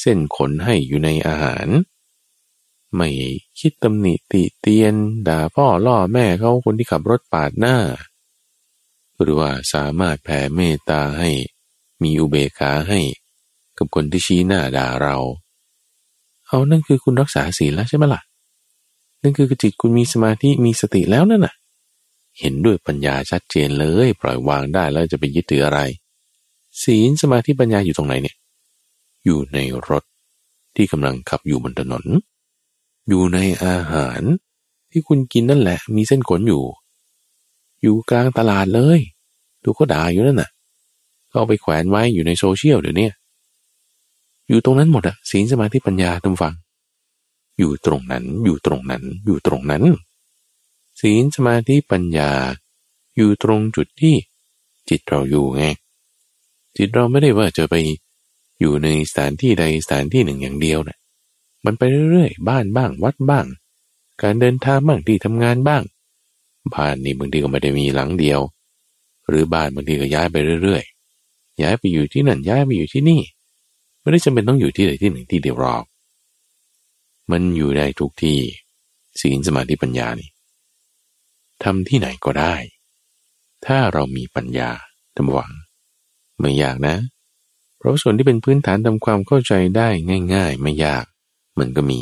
เส้นขนให้อยู่ในอาหารไม่คิดตำหนิติเตียนด่าพ่อล่อแม่เขาคนที่ขับรถปาดหน้าหรือว่าสามารถแผ่เมตตาให้มีอุเบกขาให้กับคนที่ชี้หน้าด่าเราเอานั่นคือคุณรักษาศีลแล้วใช่ไหมล่ะนั่นคือจิตคุณมีสมาธิมีสติแล้วนั่นน่ะเห็นด้วยปัญญาชัดเจนเลยปล่อยวางได้แล้วจะไปยึดถืออะไรศีลสมาธิปัญญาอยู่ตรงไหนเนี่ยอยู่ในรถที่กำลังขับอยู่บนถนนอยู่ในอาหารที่คุณกินนั่นแหละมีเส้นขนอยู่อยู่กลางตลาดเลยดูก็ด่าอยู่นั่นน่ะเอาไปแขวนไว้อยู่ในโซเชียลเดี๋ยวนี้อยู่ตรงนั้นหมดอะศีลสมาธิปัญญาท่านฟังอยู่ตรงนั้นอยู่ตรงนั้นอยู่ตรงนั้นศีลสมาธิปัญญาอยู่ตรงจุดที่จิตเราอยู่ไงจิตเราไม่ได้ว่าจะไปอยู่ในสถานที่ใดสถานที่หนึ่งอย่างเดียวนะมันไปเรื่อยๆบ้านบ้างวัดบ้างการเดินทางบ้างที่ทำงานบ้างบ้านนี่บางทีก็ไม่ได้มีหลังเดียวหรือบ้านบางทีก็ย้ายไปเรื่อยๆย้ายไปอยู่ที่นั่นย้ายไปอยู่ที่นี่ ไม่ได้จำเป็นต้องอยู่ที่ใดที่หนึ่งที่เดียวหรอกมันอยู่ได้ทุกที่ศีลสมาธิปัญญานี่ทำที่ไหนก็ได้ถ้าเรามีปัญญาทำหวังไม่ยากนะเพราะส่วนที่เป็นพื้นฐานทำความเข้าใจได้ง่ายๆไม่ยากมันก็มี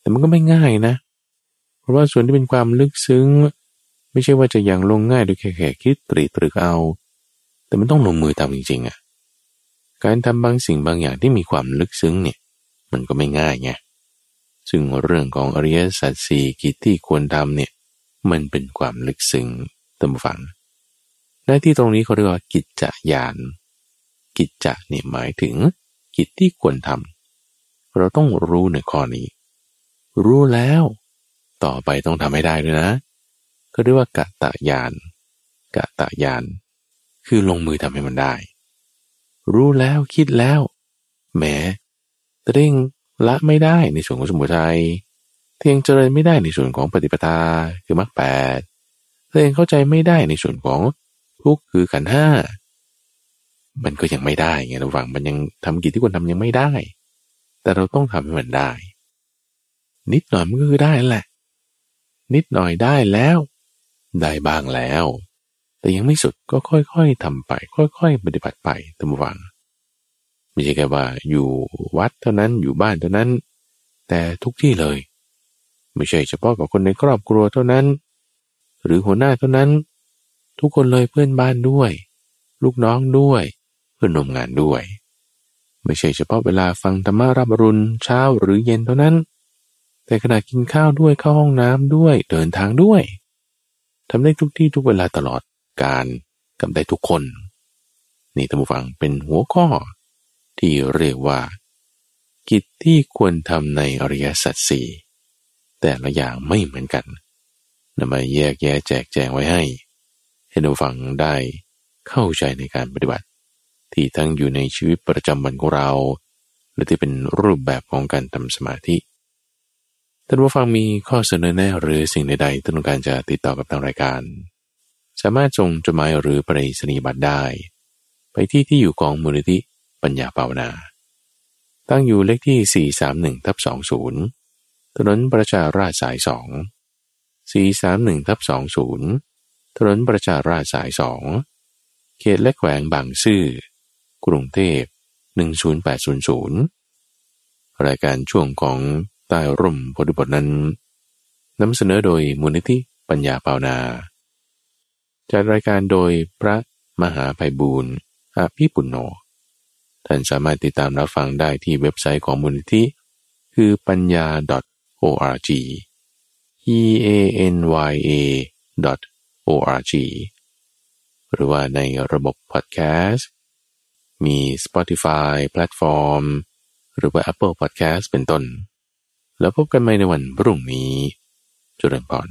แต่มันก็ไม่ง่ายนะเพราะว่าส่วนที่เป็นความลึกซึ้งไม่ใช่ว่าจะอย่างลงง่ายโดยแค่คิดตรีตรึกเอาแต่มันต้องลงมือทำจริงๆอ่ะการทำบางสิ่งบางอย่างที่มีความลึกซึ้งเนี่ยมันก็ไม่ง่ายไงซึ่งเรื่องของอริยสัจสี่กิจที่ควรทำเนี่ยมันเป็นความลึกซึ้งตามฝังหน้าที่ตรงนี้เขาเรียกว่ากิจจญาณกิจจเนี่ยหมายถึงกิจที่ควรทำเราต้องรู้ในข้อนี้รู้แล้วต่อไปต้องทำให้ได้ด้วยนะเขาเรียกว่ากตญาณกตญาณคือลงมือทำให้มันได้รู้แล้วคิดแล้วแหมแต่เร่งละไม่ได้ในส่วนของสมุทัยเที่ยงเจริญไม่ได้ในส่วนของปฏิปทาคือมรรคแปดเร่งเข้าใจไม่ได้ในส่วนของทุกข์คือขันธ์ห้ามันก็ยังไม่ได้ไงระหว่างมันยังทำกิจที่ควรทำยังไม่ได้แต่เราต้องทำให้มันได้นิดหน่อยมันก็คือได้แหละนิดหน่อยได้แล้วได้บ้างแล้วแต่ยังไม่สุดก็ค่อยๆทำไปค่อยๆปฏิบัติไปตามหวังไม่ใช่แค่ว่าอยู่วัดเท่านั้นอยู่บ้านเท่านั้นแต่ทุกที่เลยไม่ใช่เฉพาะกับคนในครอบครัวเท่านั้นหรือหัวหน้าเท่านั้นทุกคนเลยเพื่อนบ้านด้วยลูกน้องด้วยเพื่อนร่วมงานด้วยไม่ใช่เฉพาะเวลาฟังธรรมะรับอรุณเช้าหรือเย็นเท่านั้นแต่ขณะกินข้าวด้วยเข้าห้องน้ำด้วยเดินทางด้วยทำได้ทุกที่ทุกเวลาตลอดการกับได้ทุกคนนี่ท่านผู้ฟังเป็นหัวข้อที่เรียกว่ากิจที่ควรทำในอริยสัจสี่แต่ละอย่างไม่เหมือนกันนำมาแยกแยะแจกแจงไว้ให้ให้ท่านผู้ฟังได้เข้าใจในการปฏิบัติที่ทั้งอยู่ในชีวิตประจำวันของเราและที่เป็นรูปแบบของการทำสมาธิท่านผู้ฟังมีข้อเสนอแนะหรือสิ่งใดๆต้องการจะติดต่อกับทางรายการสามารถส่งจดหมายหรือไปรษณียบัตรได้ไปที่ที่อยู่ของมูลนิธิปัญญาภาวนาตั้งอยู่เลขที่ สี่สามหนึ่งทับยี่สิบ ถนนประชาราษฎร์สาย สอง สี่สามหนึ่งทับยี่สิบ ถนนประชาราษฎร์สาย สอง เขตและแขวงบางซื่อกรุงเทพหนึ่งศูนย์แปดศูนย์ รายการช่วงของใต้ร่มโพธิบทนั้นนำเสนอโดยมูลนิธิปัญญาภาวนาจัดรายการโดยพระมหาไพบูลย์อภิปุณโญท่านสามารถติดตามรับฟังได้ที่เว็บไซต์ของมูลนิธิคือปัญญา .org e a n y a .org หรือว่าในระบบพอดแคสต์มี Spotify แพลตฟอร์มหรือว่า Apple Podcast เป็นต้นแล้วพบกันใหม่ในวันพรุ่งนี้เจริญพร